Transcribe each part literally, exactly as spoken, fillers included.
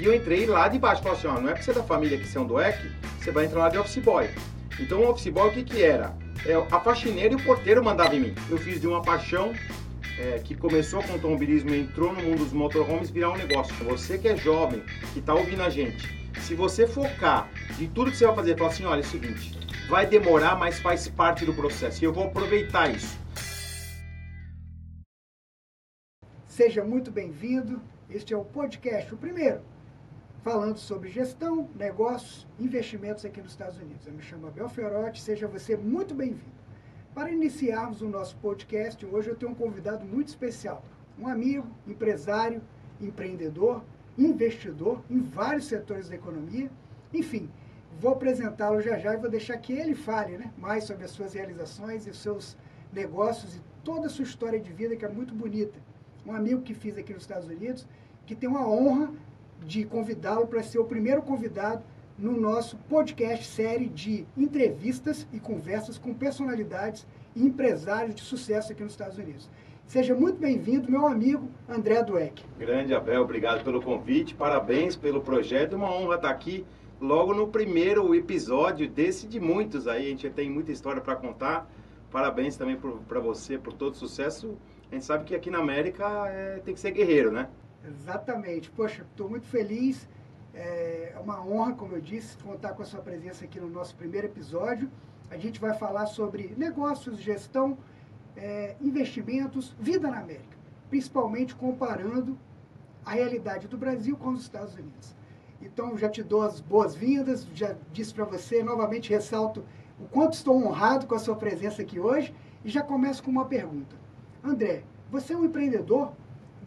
E eu entrei lá de baixo, falei assim, ó, não é porque você é da família que você é um Dweck, você vai entrar lá de office boy. Então o office boy o que que era? É, a faxineira e o porteiro mandavam em mim. Eu fiz de uma paixão é, que começou com o automobilismo, entrou no mundo dos motorhomes, virar um negócio. Você que é jovem, que está ouvindo a gente, se você focar em tudo que você vai fazer, fala assim, olha, é o seguinte, vai demorar, mas faz parte do processo e eu vou aproveitar isso. Seja muito bem-vindo, este é o podcast, o primeiro, falando sobre gestão, negócios, investimentos aqui nos Estados Unidos. Eu me chamo Abel Fiorotti, seja você muito bem-vindo. Para iniciarmos o nosso podcast, hoje eu tenho um convidado muito especial, um amigo, empresário, empreendedor, investidor em vários setores da economia. Enfim, vou apresentá-lo já já e vou deixar que ele fale, né, mais sobre as suas realizações e os seus negócios e toda a sua história de vida, que é muito bonita. Um amigo que fiz aqui nos Estados Unidos, que tem uma honra de convidá-lo para ser o primeiro convidado no nosso podcast série de entrevistas e conversas com personalidades e empresários de sucesso aqui nos Estados Unidos. Seja muito bem-vindo, meu amigo André Dweck. Grande Abel, obrigado pelo convite, parabéns pelo projeto, uma honra estar aqui logo no primeiro episódio desse de muitos aí, a gente tem muita história para contar. Parabéns também para você por todo o sucesso. A gente sabe que aqui na América é, tem que ser guerreiro, né? Exatamente. Poxa, estou muito feliz. É uma honra, como eu disse, contar com a sua presença aqui no nosso primeiro episódio. A gente vai falar sobre negócios, gestão, é, investimentos, vida na América. Principalmente comparando a realidade do Brasil com os Estados Unidos. Então, já te dou as boas-vindas. Já disse para você, novamente ressalto o quanto estou honrado com a sua presença aqui hoje. E já começo com uma pergunta. André, você é um empreendedor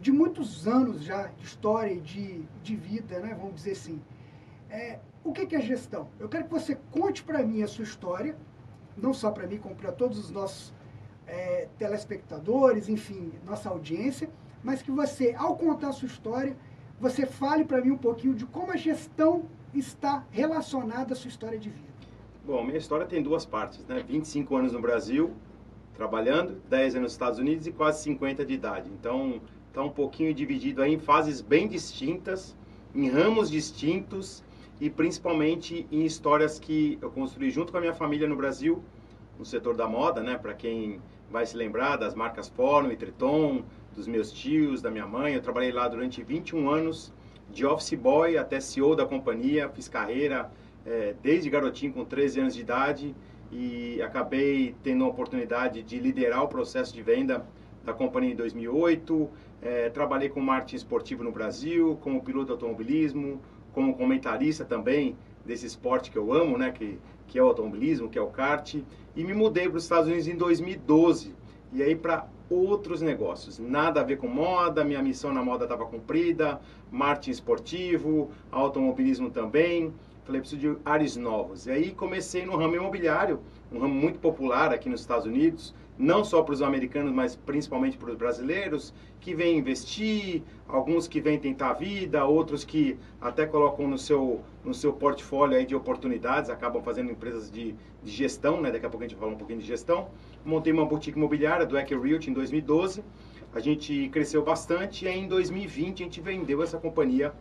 de muitos anos já, de história e de, de vida, né? Vamos dizer assim. É, o que é gestão? Eu quero que você conte para mim a sua história, não só para mim, como para todos os nossos é, telespectadores, enfim, nossa audiência, mas que você, ao contar a sua história, você fale para mim um pouquinho de como a gestão está relacionada à sua história de vida. Bom, minha história tem duas partes, né? vinte e cinco anos no Brasil, trabalhando, dez anos nos Estados Unidos e quase cinquenta de idade. Então, está um pouquinho dividido aí em fases bem distintas, em ramos distintos e principalmente em histórias que eu construí junto com a minha família no Brasil, no setor da moda, né? Para quem vai se lembrar das marcas Fórum e Triton, dos meus tios, da minha mãe. Eu trabalhei lá durante vinte e um anos, de office boy até C E O da companhia, fiz carreira é, desde garotinho com treze anos de idade. E acabei tendo a oportunidade de liderar o processo de venda da companhia em dois mil e oito. É, trabalhei com marketing esportivo no Brasil, como piloto de automobilismo, como comentarista também desse esporte que eu amo, né, que, que é o automobilismo, que é o kart. E me mudei para os Estados Unidos em dois mil e doze. E aí para outros negócios. Nada a ver com moda, minha missão na moda estava cumprida, marketing esportivo, automobilismo também. Falei, preciso de ares novos. E aí comecei no ramo imobiliário, um ramo muito popular aqui nos Estados Unidos, não só para os americanos, mas principalmente para os brasileiros, que vêm investir, alguns que vêm tentar a vida, outros que até colocam no seu, no seu portfólio aí de oportunidades, acabam fazendo empresas de, de gestão, né? Daqui a pouco a gente vai falar um pouquinho de gestão. Montei uma boutique imobiliária do Eker Realty em dois mil e doze, a gente cresceu bastante e aí em dois mil e vinte a gente vendeu essa companhia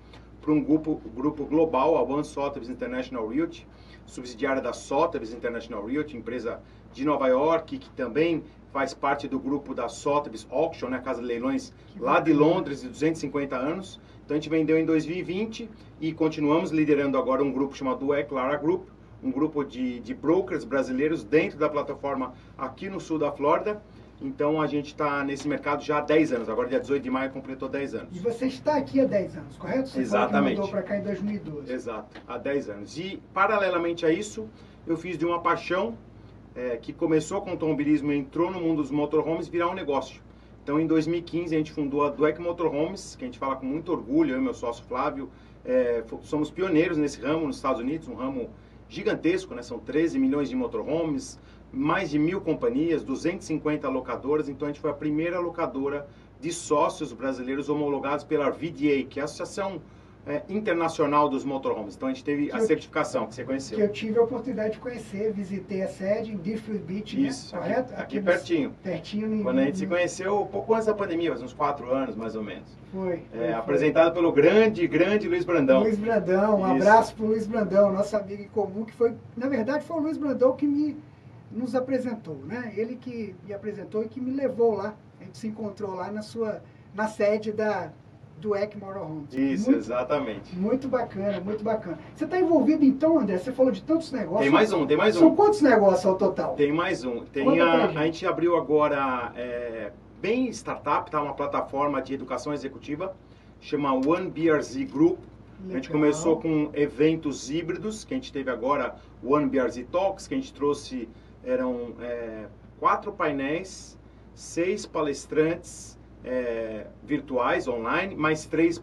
para um grupo, grupo global, a One Sotheby's International Realty, subsidiária da Sotheby's International Realty, empresa de Nova York, que também faz parte do grupo da Sotheby's Auction, né, casa de leilões que lá bacana. De Londres, de duzentos e cinquenta anos. Então a gente vendeu em dois mil e vinte e continuamos liderando agora um grupo chamado Éclara Group, um grupo de, de brokers brasileiros dentro da plataforma aqui no sul da Flórida. Então, a gente está nesse mercado já há dez anos. Agora, dia dezoito de maio, completou dez anos. E você está aqui há dez anos, correto? Você Exatamente. Você mudou para cá em dois mil e doze. Exato, há dez anos. E, paralelamente a isso, eu fiz de uma paixão é, que começou com o automobilismo e entrou no mundo dos motorhomes virar um negócio. Então, em dois mil e quinze, a gente fundou a Dweck Motorhomes, que a gente fala com muito orgulho, eu e meu sócio Flávio. É, somos pioneiros nesse ramo nos Estados Unidos, um ramo gigantesco, né? São treze milhões de motorhomes, mais de mil companhias, duzentos e cinquenta locadoras, então a gente foi a primeira locadora de sócios brasileiros homologados pela V D A, que é a Associação é, internacional dos motorhomes. Então a gente teve que a eu, certificação que você conheceu. Que eu tive a oportunidade de conhecer, visitei a sede em Deerfield Beach, isso, né? Correto? Aqui, aqui pertinho. Pertinho. Quando a gente se conheceu, pouco antes da pandemia, faz uns quatro anos mais ou menos. Foi. É, foi apresentado foi. pelo grande, grande Luiz Brandão. Luiz Brandão, um isso. abraço para o Luiz Brandão, nosso amigo em comum, que foi, na verdade, foi o Luiz Brandão que me nos apresentou, né? Ele que me apresentou e que me levou lá. A gente se encontrou lá na sua, na sede da Dweck Motorhomes. Isso, muito, exatamente. Muito bacana, muito bacana. Você está envolvido então, André? Você falou de tantos negócios. Tem mais um, tem mais um. São quantos negócios ao total? Tem mais um. Tem a, a gente abriu agora, é, bem startup, tá? Uma plataforma de educação executiva, chama One B R Z Group. Legal. A gente começou com eventos híbridos, que a gente teve agora o One B R Z Talks, que a gente trouxe, eram é, quatro painéis, seis palestrantes é, virtuais, online, mais três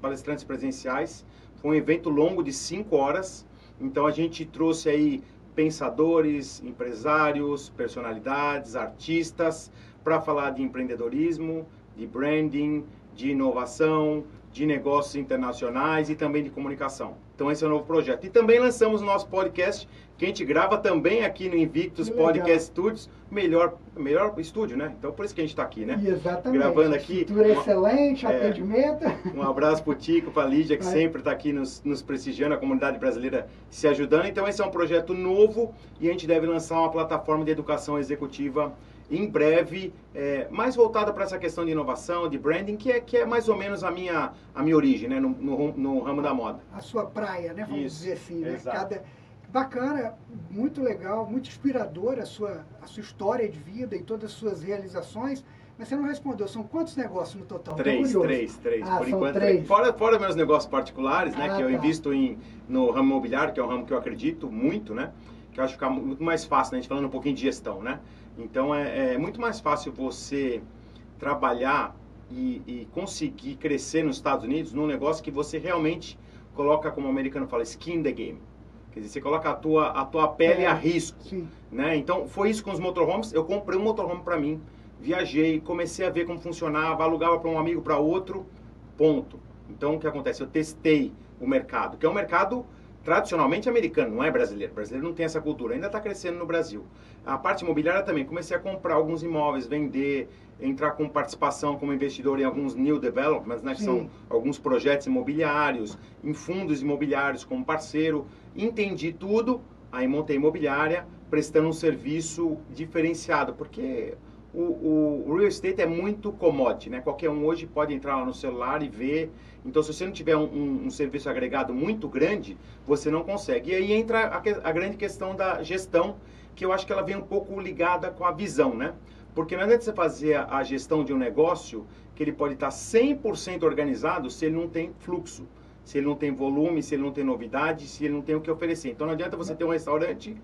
palestrantes presenciais. Foi um evento longo de cinco horas. Então a gente trouxe aí pensadores, empresários, personalidades, artistas, para falar de empreendedorismo, de branding, de inovação, de negócios internacionais e também de comunicação. Então esse é o novo projeto. E também lançamos o nosso podcast, que a gente grava também aqui no Invictus Podcast Studios, melhor, melhor estúdio, né? Então por isso que a gente está aqui, né? Exatamente. Gravando aqui. Estrutura excelente, é, atendimento. Um abraço para o Tico, para a Lídia, que Vai. sempre está aqui nos, nos prestigiando, a comunidade brasileira se ajudando. Então esse é um projeto novo e a gente deve lançar uma plataforma de educação executiva em breve, é, mais voltada para essa questão de inovação, de branding, que é, que é mais ou menos a minha, a minha origem, né? No, no, no ramo da moda. A sua praia, né? Vamos Isso, dizer assim, né? Cada... Bacana, muito legal, muito inspiradora a sua, a sua história de vida e todas as suas realizações. Mas você não respondeu, são quantos negócios no total? Três, três, três. Ah, por são enquanto, três. Fora, fora meus negócios particulares, né? Ah, que eu tá. invisto em, no ramo imobiliário, que é um ramo que eu acredito muito, né? Que eu acho que fica muito mais fácil, né? A gente falando um pouquinho de gestão, né? Então, é, é muito mais fácil você trabalhar e, e conseguir crescer nos Estados Unidos num negócio que você realmente coloca, como o americano fala, skin in the game. Quer dizer, você coloca a tua, a tua pele é, a risco, sim. né? Então, foi isso com os motorhomes. Eu comprei um motorhome para mim, viajei, comecei a ver como funcionava, alugava para um amigo, para outro, ponto. Então, o que acontece? Eu testei o mercado, que é um mercado tradicionalmente americano, não é brasileiro. O brasileiro não tem essa cultura, ainda está crescendo no Brasil. A parte imobiliária também, comecei a comprar alguns imóveis, vender, entrar com participação como investidor em alguns new developments, né, que são alguns projetos imobiliários, em fundos imobiliários como parceiro. Entendi tudo, aí montei imobiliária, prestando um serviço diferenciado, porque o, o real estate é muito commodity, né? Qualquer um hoje pode entrar lá no celular e ver. Então, se você não tiver um, um, um serviço agregado muito grande, você não consegue. E aí entra a, a grande questão da gestão, que eu acho que ela vem um pouco ligada com a visão, né? Porque não adianta você fazer a gestão de um negócio que ele pode estar cem por cento organizado se ele não tem fluxo, se ele não tem volume, se ele não tem novidade, se ele não tem o que oferecer. Então não adianta você ter um restaurante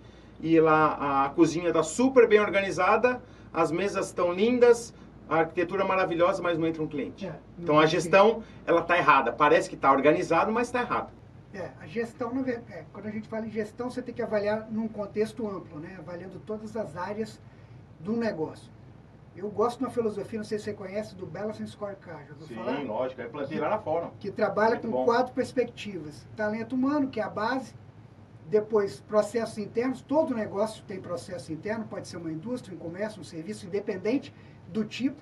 e lá a cozinha está super bem organizada, as mesas estão lindas, a arquitetura maravilhosa, mas não entra um cliente. É, então a gestão, ela está errada. Parece que está organizado, mas está errado. É, a gestão, na verdade, é, quando a gente fala em gestão, você tem que avaliar num contexto amplo, né? Avaliando todas as áreas do negócio. Eu gosto de uma filosofia, não sei se você conhece, do Balanced Scorecard. Sim, falar? lógico, eu plantei lá na Fórum. Que trabalha Muito com bom. quatro perspectivas. Talento humano, que é a base. Depois, processos internos. Todo negócio tem processo interno, pode ser uma indústria, um comércio, um serviço, independente do tipo.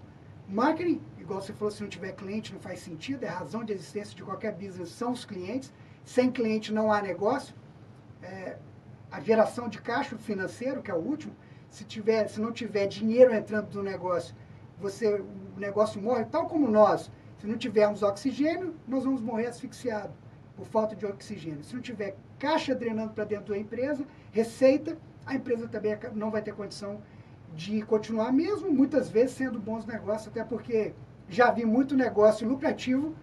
Marketing, igual você falou, se não tiver cliente não faz sentido, é a razão de existência de qualquer business, são os clientes. Sem cliente não há negócio. É, a geração de caixa financeiro, que é o último. Se, tiver, se não tiver dinheiro entrando no negócio, você, o negócio morre, tal como nós. Se não tivermos oxigênio, nós vamos morrer asfixiados por falta de oxigênio. Se não tiver caixa drenando para dentro da empresa, receita, a empresa também não vai ter condição de continuar, mesmo muitas vezes sendo bons negócios, até porque já vi muito negócio lucrativo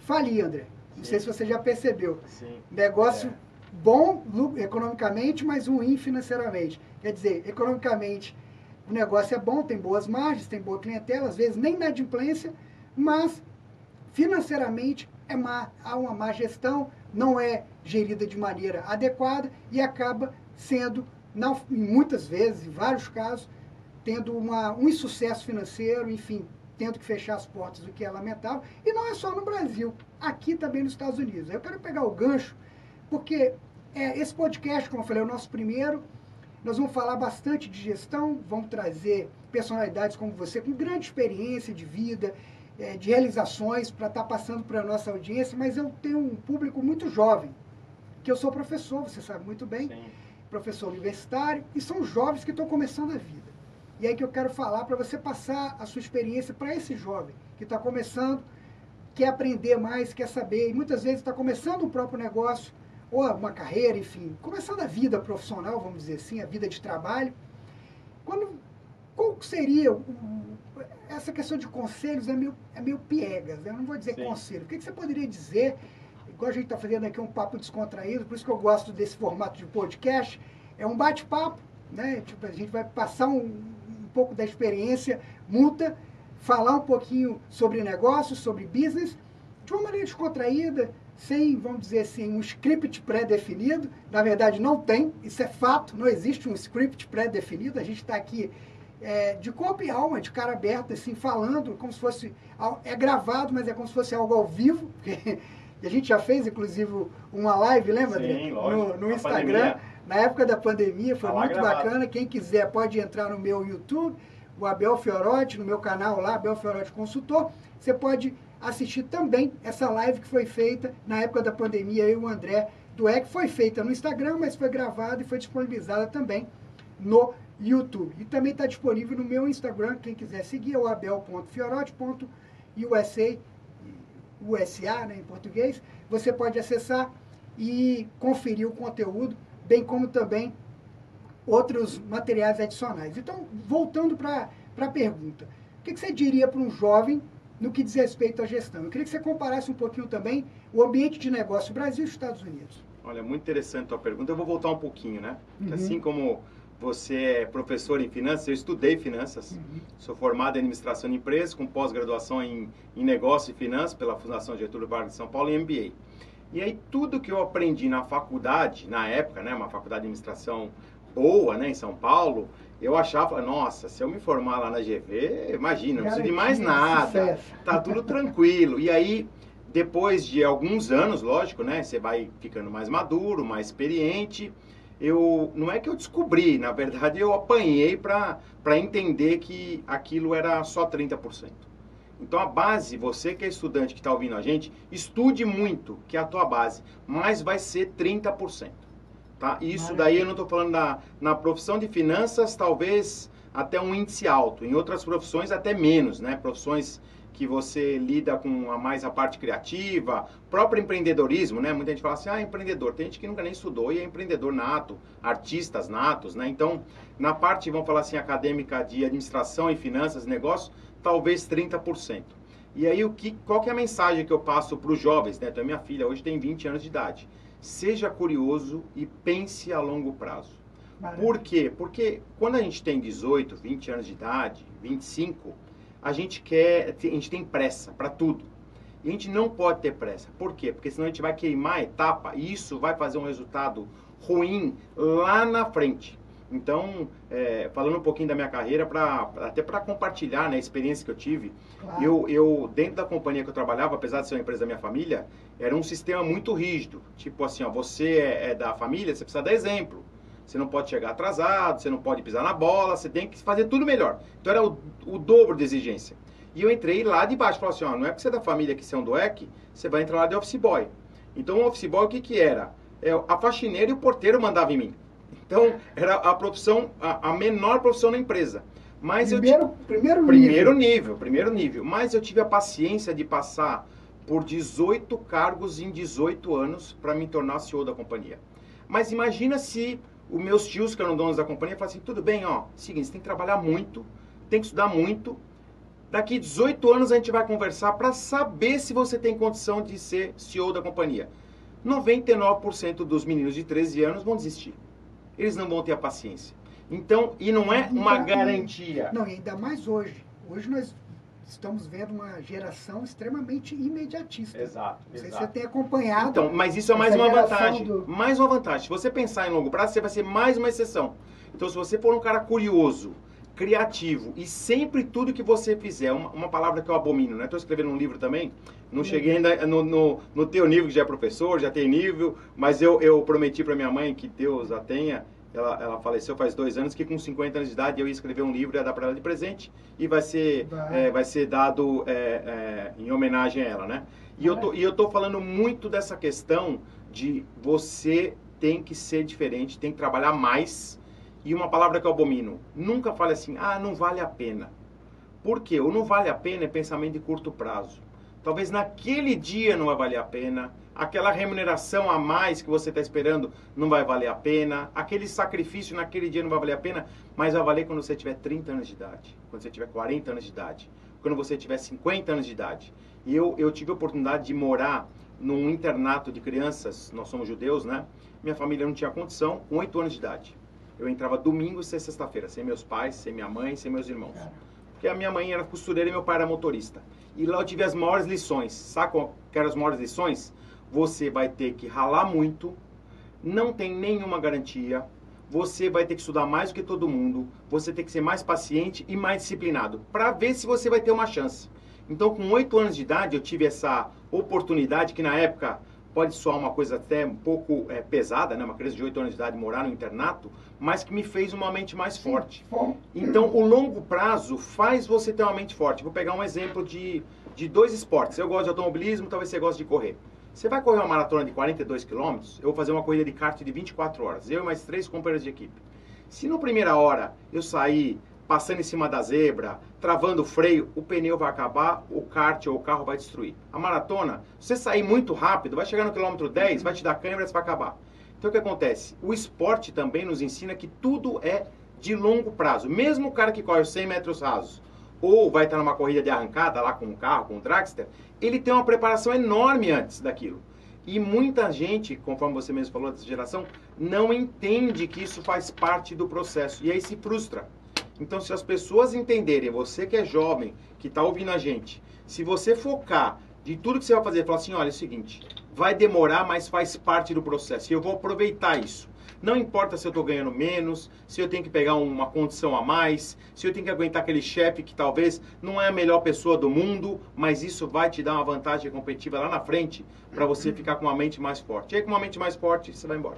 falir, André. Não Sim. sei se você já percebeu. Sim. Negócio... É. Bom economicamente, mas ruim financeiramente. Quer dizer, economicamente o negócio é bom, tem boas margens, tem boa clientela, às vezes nem inadimplência, mas financeiramente é má, há uma má gestão, não é gerida de maneira adequada e acaba sendo, não, muitas vezes, em vários casos, tendo uma, um insucesso financeiro, enfim, tendo que fechar as portas, o que é lamentável. E não é só no Brasil, aqui também nos Estados Unidos. Eu quero pegar o gancho, porque é, esse podcast, como eu falei, é o nosso primeiro. Nós vamos falar bastante de gestão, vamos trazer personalidades como você, com grande experiência de vida, é, de realizações, para estar tá passando para a nossa audiência. Mas eu tenho um público muito jovem, que eu sou professor, você sabe muito bem, Sim. professor universitário, e são jovens que estão começando a vida. E aí que eu quero falar para você passar a sua experiência para esse jovem que está começando, quer aprender mais, quer saber, e muitas vezes está começando o próprio negócio, ou uma carreira, enfim, começando a vida profissional, vamos dizer assim, a vida de trabalho. Quando, qual seria, um, essa questão de conselhos é meio, é meio piegas, né? Eu não vou dizer Sim. conselho, o que, que você poderia dizer, igual a gente está fazendo aqui um papo descontraído, por isso que eu gosto desse formato de podcast, é um bate-papo, né? Tipo, a gente vai passar um... Um pouco da experiência multa, falar um pouquinho sobre negócios, sobre business, de uma maneira descontraída, sem, vamos dizer assim, um script pré-definido. Na verdade, não tem, isso é fato, não existe um script pré-definido. A gente está aqui é, de corpo e alma, de cara aberta, assim, falando, como se fosse... É gravado, mas é como se fosse algo ao vivo. A gente já fez, inclusive, uma live, lembra, Sim, André? Lógico, no, no Instagram. Pandemia. Na época da pandemia, foi muito bacana. Quem quiser pode entrar no meu YouTube, o Abel Fiorotti, no meu canal lá, Abel Fiorotti Consultor. Você pode assistir também essa live que foi feita na época da pandemia. Eu e o André Dweck, foi feita no Instagram, mas foi gravada e foi disponibilizada também no YouTube. E também está disponível no meu Instagram, quem quiser seguir, é o abel ponto fiorotti ponto u s a, U S A, né, em português. Você pode acessar e conferir o conteúdo, bem como também outros materiais adicionais. Então, voltando para a pergunta, o que, que você diria para um jovem no que diz respeito à gestão? Eu queria que você comparasse um pouquinho também o ambiente de negócio Brasil e Estados Unidos. Olha, muito interessante a tua pergunta. Eu vou voltar um pouquinho, né? Uhum. Assim como você é professor em finanças, eu estudei finanças. Uhum. Sou formado em administração de empresas, com pós-graduação em, em negócio e finanças pela Fundação Getúlio Vargas de São Paulo e M B A. E aí tudo que eu aprendi na faculdade, na época, né, uma faculdade de administração boa, né, em São Paulo, eu achava, nossa, se eu me formar lá na G V, imagina, não preciso de mais nada, tá tudo tranquilo. E aí, depois de alguns anos, lógico, né, você vai ficando mais maduro, mais experiente, eu, não é que eu descobri, na verdade eu apanhei para para entender que aquilo era só trinta por cento. Então a base, você que é estudante que está ouvindo a gente, estude muito, que é a tua base, mas vai ser trinta por cento, tá? Isso daí eu não estou falando da, na profissão de finanças, talvez até um índice alto, em outras profissões até menos, né? Profissões que você lida com a mais a parte criativa, próprio empreendedorismo, né? Muita gente fala assim, ah, empreendedor, tem gente que nunca nem estudou e é empreendedor nato, artistas natos, né? Então, na parte, vamos falar assim, acadêmica de administração e finanças, negócios, talvez trinta por cento. E aí, o que, qual que é a mensagem que eu passo para os jovens, né? Então, minha filha hoje tem vinte anos de idade. Seja curioso e pense a longo prazo. Maravilha. Por quê? Porque quando a gente tem dezoito, vinte anos de idade, vinte e cinco, a gente quer, a gente tem pressa para tudo. E a gente não pode ter pressa. Por quê? Porque senão a gente vai queimar a etapa e isso vai fazer um resultado ruim lá na frente. Então, é, falando um pouquinho da minha carreira, pra, até para compartilhar, né, a experiência que eu tive, claro. eu, eu, dentro da companhia que eu trabalhava, apesar de ser uma empresa da minha família, era um sistema muito rígido. Tipo assim, ó, você é, é da família, você precisa dar exemplo. Você não pode chegar atrasado, você não pode pisar na bola, você tem que fazer tudo melhor. Então, era o, o dobro de exigência. E eu entrei lá de baixo, falei assim, ó, não é porque você é da família que você é um Dweck, você vai entrar lá de office boy. Então, o office boy, o que que era? É, a faxineira e o porteiro mandavam em mim. Então, era a profissão, a, a menor profissão na empresa. Mas primeiro, eu t... primeiro, primeiro nível. nível. Primeiro nível. Mas eu tive a paciência de passar por dezoito cargos em dezoito anos para me tornar C E O da companhia. Mas imagina se os meus tios, que eram donos da companhia, falassem, tudo bem, ó, seguinte, você tem que trabalhar muito, tem que estudar muito. Daqui dezoito anos a gente vai conversar para saber se você tem condição de ser C E O da companhia. noventa e nove por cento dos meninos de treze anos vão desistir. Eles não vão ter a paciência. Então, e não é uma garantia. Não, e ainda mais hoje. Hoje nós estamos vendo uma geração extremamente imediatista. Exato, exato. Não sei se você tem acompanhado. Então, mas isso é mais uma vantagem. Do... Mais uma vantagem. Se você pensar em longo prazo, você vai ser mais uma exceção. Então, se você for um cara curioso, criativo. E sempre tudo que você fizer, uma, uma palavra que eu abomino, né? Estou escrevendo um livro também, não cheguei ainda no, no, no teu nível, que já é professor, já tem nível, mas eu, eu prometi para minha mãe, que Deus a tenha, ela, ela faleceu faz dois anos, que com cinquenta anos de idade eu ia escrever um livro e ia dar para ela de presente, e vai ser, vai. É, vai ser dado é, é, em homenagem a ela, né? E eu tô, e eu tô falando muito dessa questão de você tem que ser diferente, tem que trabalhar mais. E uma palavra que eu abomino, nunca fale assim, ah, não vale a pena. Por quê? O não vale a pena é pensamento de curto prazo. Talvez naquele dia não vai valer a pena, aquela remuneração a mais que você está esperando não vai valer a pena, aquele sacrifício naquele dia não vai valer a pena, mas vai valer quando você tiver trinta anos de idade, quando você tiver quarenta anos de idade, quando você tiver cinquenta anos de idade. E eu, eu tive a oportunidade de morar num internato de crianças, nós somos judeus, né? Minha família não tinha condição, com oito anos de idade. Eu entrava domingo e sexta-feira, sem meus pais, sem minha mãe, sem meus irmãos. Porque a minha mãe era costureira e meu pai era motorista. E lá eu tive as maiores lições. Sabe qual que eram as maiores lições? Você vai ter que ralar muito, não tem nenhuma garantia, você vai ter que estudar mais do que todo mundo, você tem que ser mais paciente e mais disciplinado, para ver se você vai ter uma chance. Então, com oito anos de idade, eu tive essa oportunidade que, na época, pode soar uma coisa até um pouco é, pesada, né? Uma criança de oito anos de idade morar no internato, mas que me fez uma mente mais forte. Então, o longo prazo faz você ter uma mente forte. Vou pegar um exemplo de, de dois esportes. Eu gosto de automobilismo, talvez você goste de correr. Você vai correr uma maratona de quarenta e dois quilômetros, eu vou fazer uma corrida de kart de vinte e quatro horas, eu e mais três companheiros de equipe. Se na primeira hora eu sair passando em cima da zebra, travando o freio, o pneu vai acabar, o kart ou o carro vai destruir. A maratona, se você sair muito rápido, vai chegar no quilômetro dez, vai te dar câimbras, vai acabar. Então o que acontece? O esporte também nos ensina que tudo é de longo prazo. Mesmo o cara que corre cem metros rasos, ou vai estar numa corrida de arrancada lá com um carro, com um dragster, ele tem uma preparação enorme antes daquilo. E muita gente, conforme você mesmo falou dessa geração, não entende que isso faz parte do processo. E aí se frustra. Então, se as pessoas entenderem, você que é jovem, que está ouvindo a gente, se você focar de tudo que você vai fazer, falar assim, olha, é o seguinte, vai demorar, mas faz parte do processo, e eu vou aproveitar isso. Não importa se eu estou ganhando menos, se eu tenho que pegar uma condição a mais, se eu tenho que aguentar aquele chefe que talvez não é a melhor pessoa do mundo, mas isso vai te dar uma vantagem competitiva lá na frente, para você ficar com uma mente mais forte. E aí, com uma mente mais forte, você vai embora.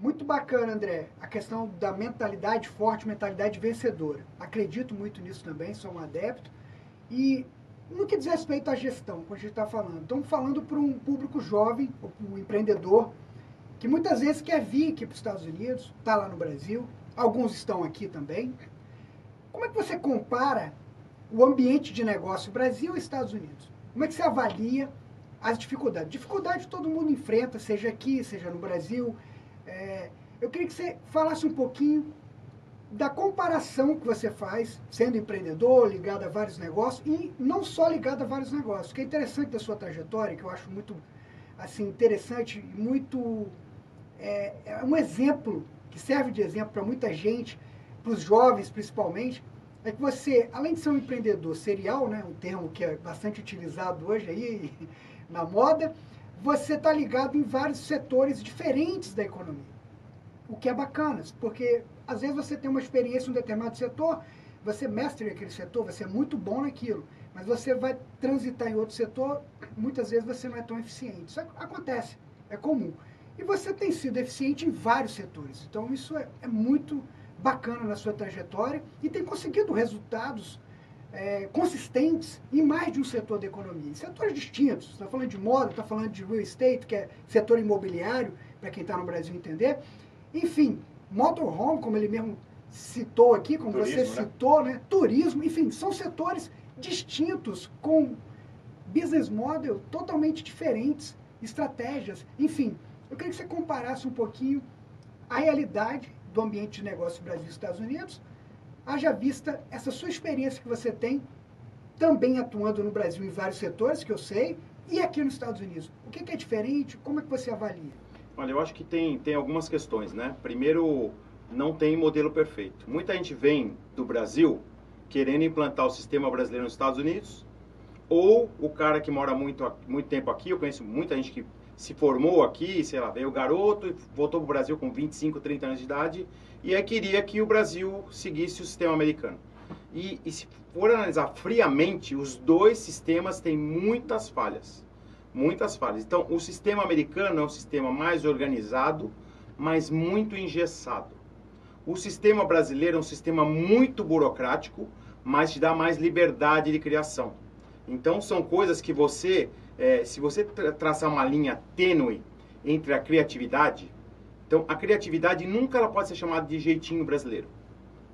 Muito bacana, André, a questão da mentalidade forte, mentalidade vencedora. Acredito muito nisso também, sou um adepto. E no que diz respeito à gestão, quando a gente está falando, estamos falando para um público jovem, um empreendedor, que muitas vezes quer vir aqui para os Estados Unidos, está lá no Brasil, alguns estão aqui também. Como é que você compara o ambiente de negócio Brasil e Estados Unidos? Como é que você avalia as dificuldades? Dificuldade todo mundo enfrenta, seja aqui, seja no Brasil. É, eu queria que você falasse um pouquinho da comparação que você faz, sendo empreendedor, ligado a vários negócios, e não só ligado a vários negócios, que é interessante da sua trajetória, que eu acho muito assim, interessante, muito é, é um exemplo, que serve de exemplo para muita gente, para os jovens principalmente, é que você, além de ser um empreendedor serial, né, um termo que é bastante utilizado hoje aí na moda, você está ligado em vários setores diferentes da economia, o que é bacana, porque às vezes você tem uma experiência em um determinado setor, você mestre aquele setor, você é muito bom naquilo, mas você vai transitar em outro setor, muitas vezes você não é tão eficiente. Isso acontece, é comum. E você tem sido eficiente em vários setores, então isso é, é muito bacana na sua trajetória e tem conseguido resultados É, consistentes em mais de um setor da economia, setores distintos. Está falando de moda, está falando de real estate, que é setor imobiliário, para quem está no Brasil entender. Enfim, motorhome, como ele mesmo citou aqui, como turismo, você citou, né? Né? Turismo, enfim, são setores distintos, com business model totalmente diferentes, estratégias, enfim. Eu queria que você comparasse um pouquinho a realidade do ambiente de negócio Brasil e Estados Unidos, haja vista essa sua experiência que você tem, também atuando no Brasil em vários setores, que eu sei, e aqui nos Estados Unidos. O que é diferente? Como é que você avalia? Olha, eu acho que tem, tem algumas questões, né? Primeiro, não tem modelo perfeito. Muita gente vem do Brasil querendo implantar o sistema brasileiro nos Estados Unidos, ou o cara que mora muito, muito tempo aqui, eu conheço muita gente que se formou aqui, sei lá, veio garoto e voltou para o Brasil com vinte e cinco, trinta anos de idade e aí queria que o Brasil seguisse o sistema americano. E, e se for analisar friamente, os dois sistemas têm muitas falhas. Muitas falhas. Então, o sistema americano é um sistema mais organizado, mas muito engessado. O sistema brasileiro é um sistema muito burocrático, mas te dá mais liberdade de criação. Então, são coisas que você, é, se você tra- traçar uma linha tênue entre a criatividade... Então, a criatividade nunca ela pode ser chamada de jeitinho brasileiro.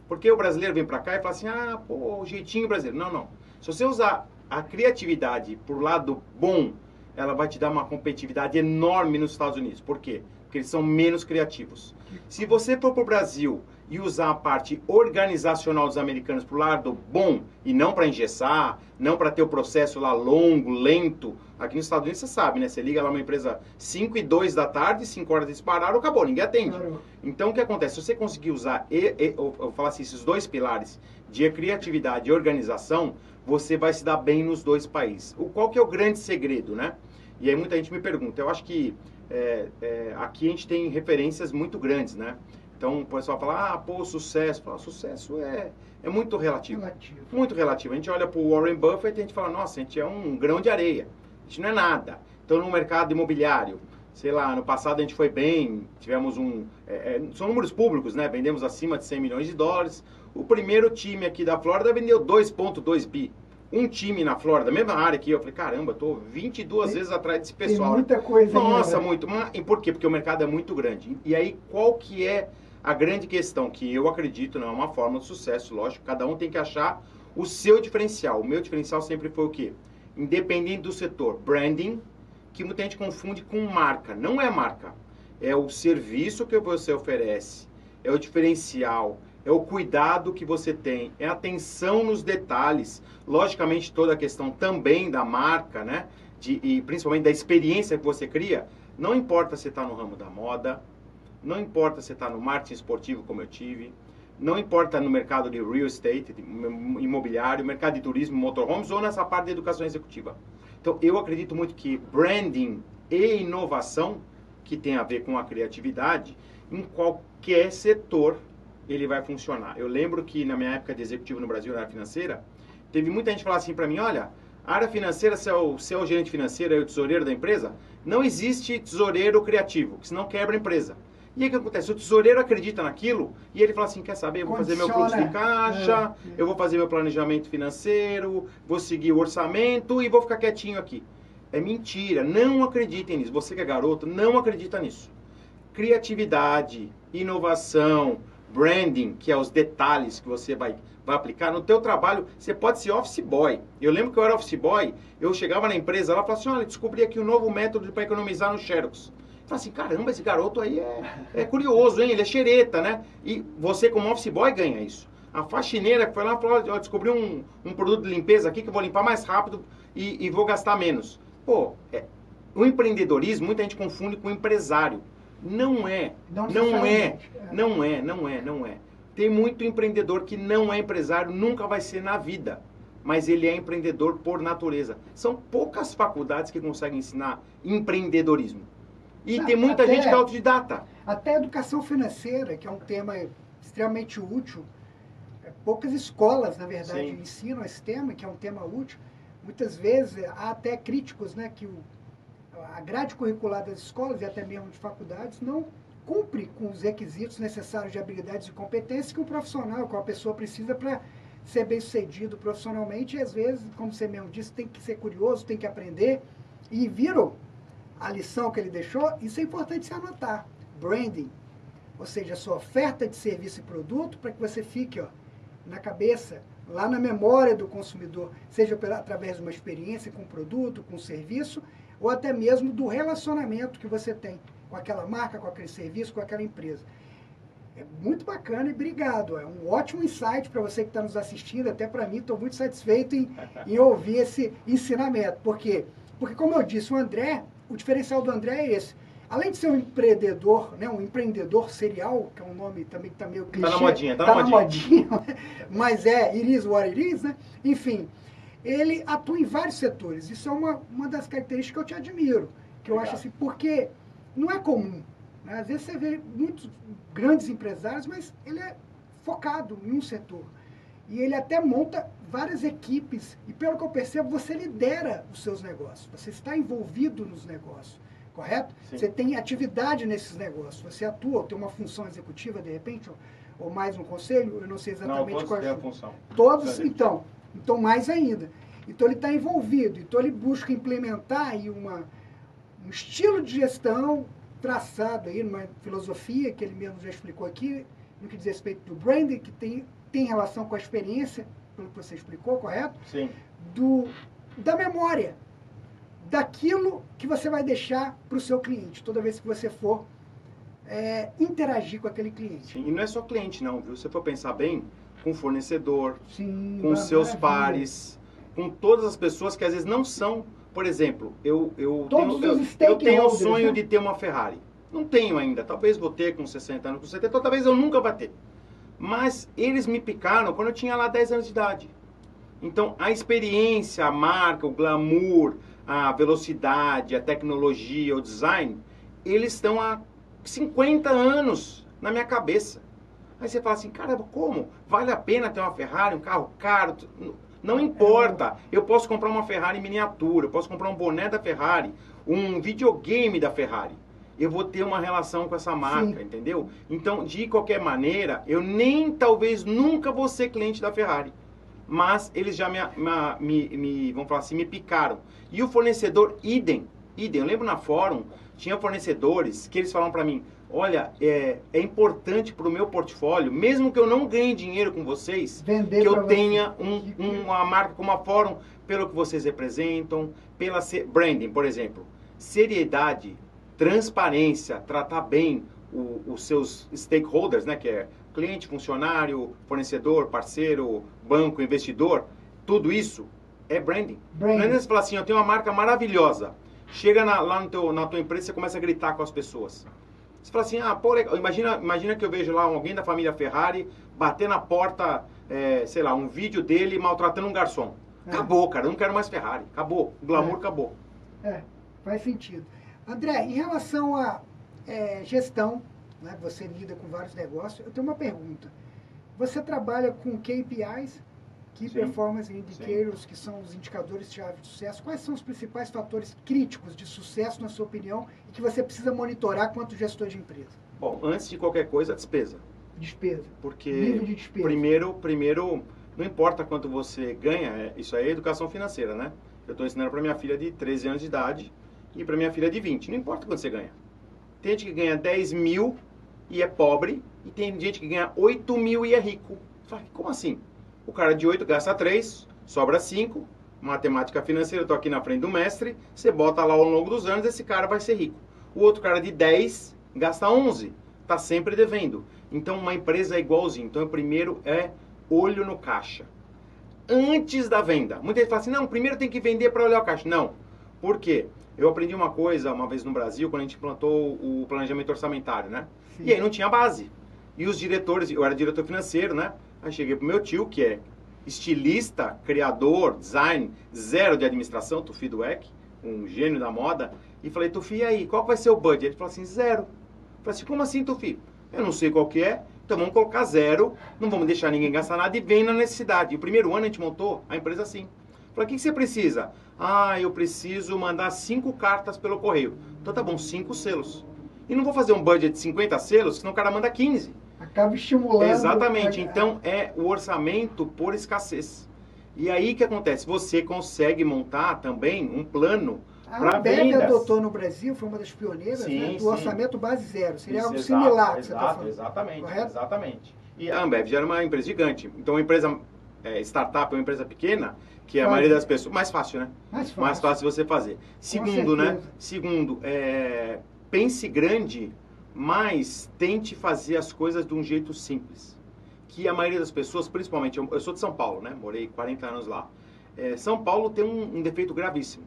Porque o brasileiro vem pra cá e fala assim, ah, pô, o jeitinho brasileiro. Não, não. Se você usar a criatividade pro lado bom, ela vai te dar uma competitividade enorme nos Estados Unidos. Por quê? Porque eles são menos criativos. Se você for pro Brasil e usar a parte organizacional dos americanos pro lado bom, e não para engessar, não para ter o processo lá longo, lento, aqui nos Estados Unidos você sabe, né? Você liga lá uma empresa cinco e dois da tarde, cinco horas eles pararam, acabou, ninguém atende. Claro. Então o que acontece? Se você conseguir usar, e, e, ou, eu falo assim, esses dois pilares de criatividade e organização, você vai se dar bem nos dois países. O, qual que é o grande segredo, né? E aí muita gente me pergunta, eu acho que é, é, aqui a gente tem referências muito grandes, né? Então o pessoal fala, ah, pô, sucesso. Fala, sucesso é, é muito relativo. relativo. Muito relativo. A gente olha para o Warren Buffett e a gente fala, nossa, a gente é um grão de areia. A gente não é nada. Então no mercado imobiliário, sei lá, no passado a gente foi bem, tivemos um... É, é, são números públicos, né? Vendemos acima de cem milhões de dólares. O primeiro time aqui da Flórida vendeu dois vírgula dois bi. Um time na Flórida, mesma área aqui. Eu falei, caramba, eu tô vinte e duas tem, vezes atrás desse pessoal. Tem muita coisa. Nossa, ainda, muito. Mas, e por quê? Porque o mercado é muito grande. E aí qual que é... A grande questão, que eu acredito, não é uma forma de sucesso, lógico, cada um tem que achar o seu diferencial. O meu diferencial sempre foi o quê? Independente do setor, branding, que muita gente confunde com marca. Não é marca, é o serviço que você oferece, é o diferencial, é o cuidado que você tem, é a atenção nos detalhes. Logicamente, toda a questão também da marca, né? De, e principalmente da experiência que você cria, não importa se está no ramo da moda, não importa se está no marketing esportivo, como eu tive, não importa no mercado de real estate, de imobiliário, mercado de turismo, motorhomes, ou nessa parte de educação executiva. Então, eu acredito muito que branding e inovação, que tem a ver com a criatividade, em qualquer setor ele vai funcionar. Eu lembro que na minha época de executivo no Brasil, na área financeira, teve muita gente falar assim para mim, olha, a área financeira, se é o, se é o gerente financeiro, é o tesoureiro da empresa, não existe tesoureiro criativo, senão quebra a empresa. E aí o que acontece? O tesoureiro acredita naquilo e ele fala assim, quer saber, eu vou fazer meu fluxo de caixa, é, é. eu vou fazer meu planejamento financeiro, vou seguir o orçamento e vou ficar quietinho aqui. É mentira, não acreditem nisso. Você que é garoto, não acredita nisso. Criatividade, inovação, branding, que é os detalhes que você vai, vai aplicar no teu trabalho. Você pode ser office boy. Eu lembro que eu era office boy, eu chegava na empresa, ela falava assim, olha, descobri aqui um novo método para economizar no Xerox. Fala assim, caramba, esse garoto aí é, é curioso, hein? Ele é xereta, né? E você como office boy ganha isso. A faxineira que foi lá e falou, ó, descobri um, um produto de limpeza aqui que eu vou limpar mais rápido e, e vou gastar menos. Pô, é, o empreendedorismo, muita gente confunde com empresário. Não é, não, não é, não é, não é, não é. Tem muito empreendedor que não é empresário, nunca vai ser na vida. Mas ele é empreendedor por natureza. São poucas faculdades que conseguem ensinar empreendedorismo. E não, tem muita até, gente que é autodidata. Até a educação financeira, que é um tema extremamente útil. Poucas escolas, na verdade, sim, ensinam esse tema, que é um tema útil. Muitas vezes, há até críticos, né, que o, a grade curricular das escolas e até mesmo de faculdades não cumpre com os requisitos necessários de habilidades e competências que um profissional, que uma pessoa precisa para ser bem-sucedido profissionalmente. E, às vezes, como você mesmo disse, tem que ser curioso, tem que aprender. E viram a lição que ele deixou, isso é importante se anotar. Branding, ou seja, a sua oferta de serviço e produto para que você fique ó, na cabeça, lá na memória do consumidor, seja pela, através de uma experiência com o produto, com o serviço, ou até mesmo do relacionamento que você tem com aquela marca, com aquele serviço, com aquela empresa. É muito bacana e obrigado. É um ótimo insight para você que está nos assistindo, até para mim, estou muito satisfeito em, em ouvir esse ensinamento. Por quê? Porque, como eu disse, o André... O diferencial do André é esse. Além de ser um empreendedor, né, um empreendedor serial, que é um nome também que está meio clichê. Está na modinha, está tá na, na modinha. modinha. Mas é, it is what it is, né? Enfim, ele atua em vários setores. Isso é uma, uma das características que eu te admiro. Que eu Legal. acho assim, porque não é comum. Né? Às vezes você vê muitos grandes empresários, mas ele é focado em um setor. E ele até monta várias equipes. E pelo que eu percebo, você lidera os seus negócios. Você está envolvido nos negócios, correto? Sim. Você tem atividade nesses negócios. Você atua, tem uma função executiva, de repente, ou, ou mais um conselho. Eu não sei exatamente não, qual é a função. Todos, então. Então, mais ainda. Então, ele está envolvido. Então, ele busca implementar aí uma, um estilo de gestão traçado aí, numa filosofia que ele mesmo já explicou aqui, no que diz respeito do branding, que tem... tem relação com a experiência, pelo que você explicou, correto? Sim. Do, da memória, daquilo que você vai deixar para o seu cliente, toda vez que você for é, interagir com aquele cliente. Sim. E não é só cliente não, viu? Se você for pensar bem, com fornecedor, sim, com seus pares, com todas as pessoas que às vezes não são, por exemplo, eu, eu, Todos tenho, os eu, eu tenho o sonho né? de ter uma Ferrari. Não tenho ainda, talvez vou ter com sessenta anos, com setenta, talvez eu nunca vá ter. Mas eles me picaram quando eu tinha lá dez anos de idade. Então, a experiência, a marca, o glamour, a velocidade, a tecnologia, o design, eles estão há cinquenta anos na minha cabeça. Aí você fala assim, caramba, como? Vale a pena ter uma Ferrari, um carro caro? Não importa. Eu posso comprar uma Ferrari em miniatura, eu posso comprar um boné da Ferrari, um videogame da Ferrari. Eu vou ter uma relação com essa marca, sim, entendeu? Então, de qualquer maneira, eu nem, talvez, nunca vou ser cliente da Ferrari. Mas eles já me, me, me vamos falar assim, me picaram. E o fornecedor, idem, idem. Eu lembro na Fórum, tinha fornecedores que eles falavam para mim, olha, é, é importante para o meu portfólio, mesmo que eu não ganhe dinheiro com vocês, vender que eu tenha um, um, uma marca como a Fórum, pelo que vocês representam, pela branding, por exemplo. Seriedade, transparência, tratar bem o, os seus stakeholders, né, que é cliente, funcionário, fornecedor, parceiro, banco, investidor, tudo isso é branding. branding. Não é você falar assim, eu tenho uma marca maravilhosa, chega na, lá no teu, na tua empresa e você começa a gritar com as pessoas. Você fala assim, ah, pô, legal. Imagina, imagina que eu vejo lá alguém da família Ferrari bater na porta, é, sei lá, um vídeo dele maltratando um garçom. É. Acabou, cara, eu não quero mais Ferrari, acabou, o glamour é. acabou. É, faz sentido. André, em relação à é, gestão, né, você lida com vários negócios, eu tenho uma pergunta. Você trabalha com K P Is, Key sim, Performance Indicators, sim, que são os indicadores-chave de sucesso. Quais são os principais fatores críticos de sucesso, na sua opinião, e que você precisa monitorar quanto gestor de empresa? Bom, antes de qualquer coisa, a despesa. Despesa. Porque, nível de despesa. Primeiro, primeiro, não importa quanto você ganha, isso aí é educação financeira, né? Eu estou ensinando para minha filha de treze anos de idade, e para minha filha de vinte. Não importa quanto você ganha. Tem gente que ganha dez mil e é pobre, e tem gente que ganha oito mil e é rico. Você fala, como assim? O cara de oito gasta três, sobra cinco, matemática financeira, eu estou aqui na frente do mestre, você bota lá ao longo dos anos, esse cara vai ser rico. O outro cara de dez gasta onze, está sempre devendo. Então, uma empresa é igualzinho. Então, o primeiro é olho no caixa. Antes da venda. Muita gente fala assim, não, primeiro tem que vender para olhar o caixa. Não. Por quê? Eu aprendi uma coisa uma vez no Brasil, quando a gente implantou o planejamento orçamentário, né? Sim. E aí não tinha base. E os diretores, eu era diretor financeiro, né? Aí cheguei pro meu tio, que é estilista, criador, design, zero de administração, Tufi Dweck, um gênio da moda, e falei, Tufi, e aí, qual vai ser o budget? Ele falou assim, zero. Eu falei assim, como assim, Tufi? Eu não sei qual que é, então vamos colocar zero, não vamos deixar ninguém gastar nada e vem na necessidade. E o primeiro ano a gente montou a empresa assim. Falei, o que, que você precisa? Ah, eu preciso mandar cinco cartas pelo correio. Então tá bom, cinco selos. E não vou fazer um budget de cinquenta selos, senão o cara manda quinze. Acaba estimulando. Exatamente. Então é o orçamento por escassez. E aí o que acontece? Você consegue montar também um plano para vendas. A Ambev adotou no Brasil, foi uma das pioneiras, sim, né, do sim. orçamento base zero. Seria isso, algo exato, similar. Exato, que você tá falando. Exatamente. Correto? Exatamente. E a Ambev já era uma empresa gigante. Então uma empresa é, startup, uma empresa pequena, que a maioria das pessoas... Mais fácil, né? Mais fácil. Mais fácil você fazer. Segundo, né? Segundo, é, pense grande, mas tente fazer as coisas de um jeito simples. Que a maioria das pessoas, principalmente... Eu, eu sou de São Paulo, né? Morei quarenta anos lá. É, São Paulo tem um, um defeito gravíssimo.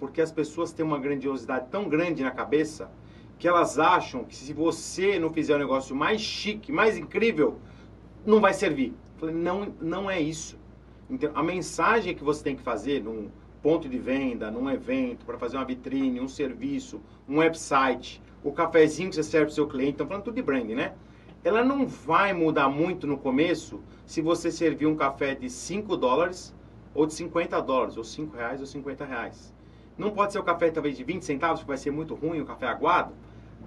Porque as pessoas têm uma grandiosidade tão grande na cabeça que elas acham que se você não fizer um negócio mais chique, mais incrível, não vai servir. Eu falei, não, não é isso. Então, a mensagem que você tem que fazer num ponto de venda, num evento, para fazer uma vitrine, um serviço, um website, o cafezinho que você serve para o seu cliente, estamos falando tudo de branding, né? ela não vai mudar muito no começo se você servir um café de cinco dólares ou de cinquenta dólares, ou cinco reais ou cinquenta reais. Não pode ser o café talvez de vinte centavos, que vai ser muito ruim, o café aguado.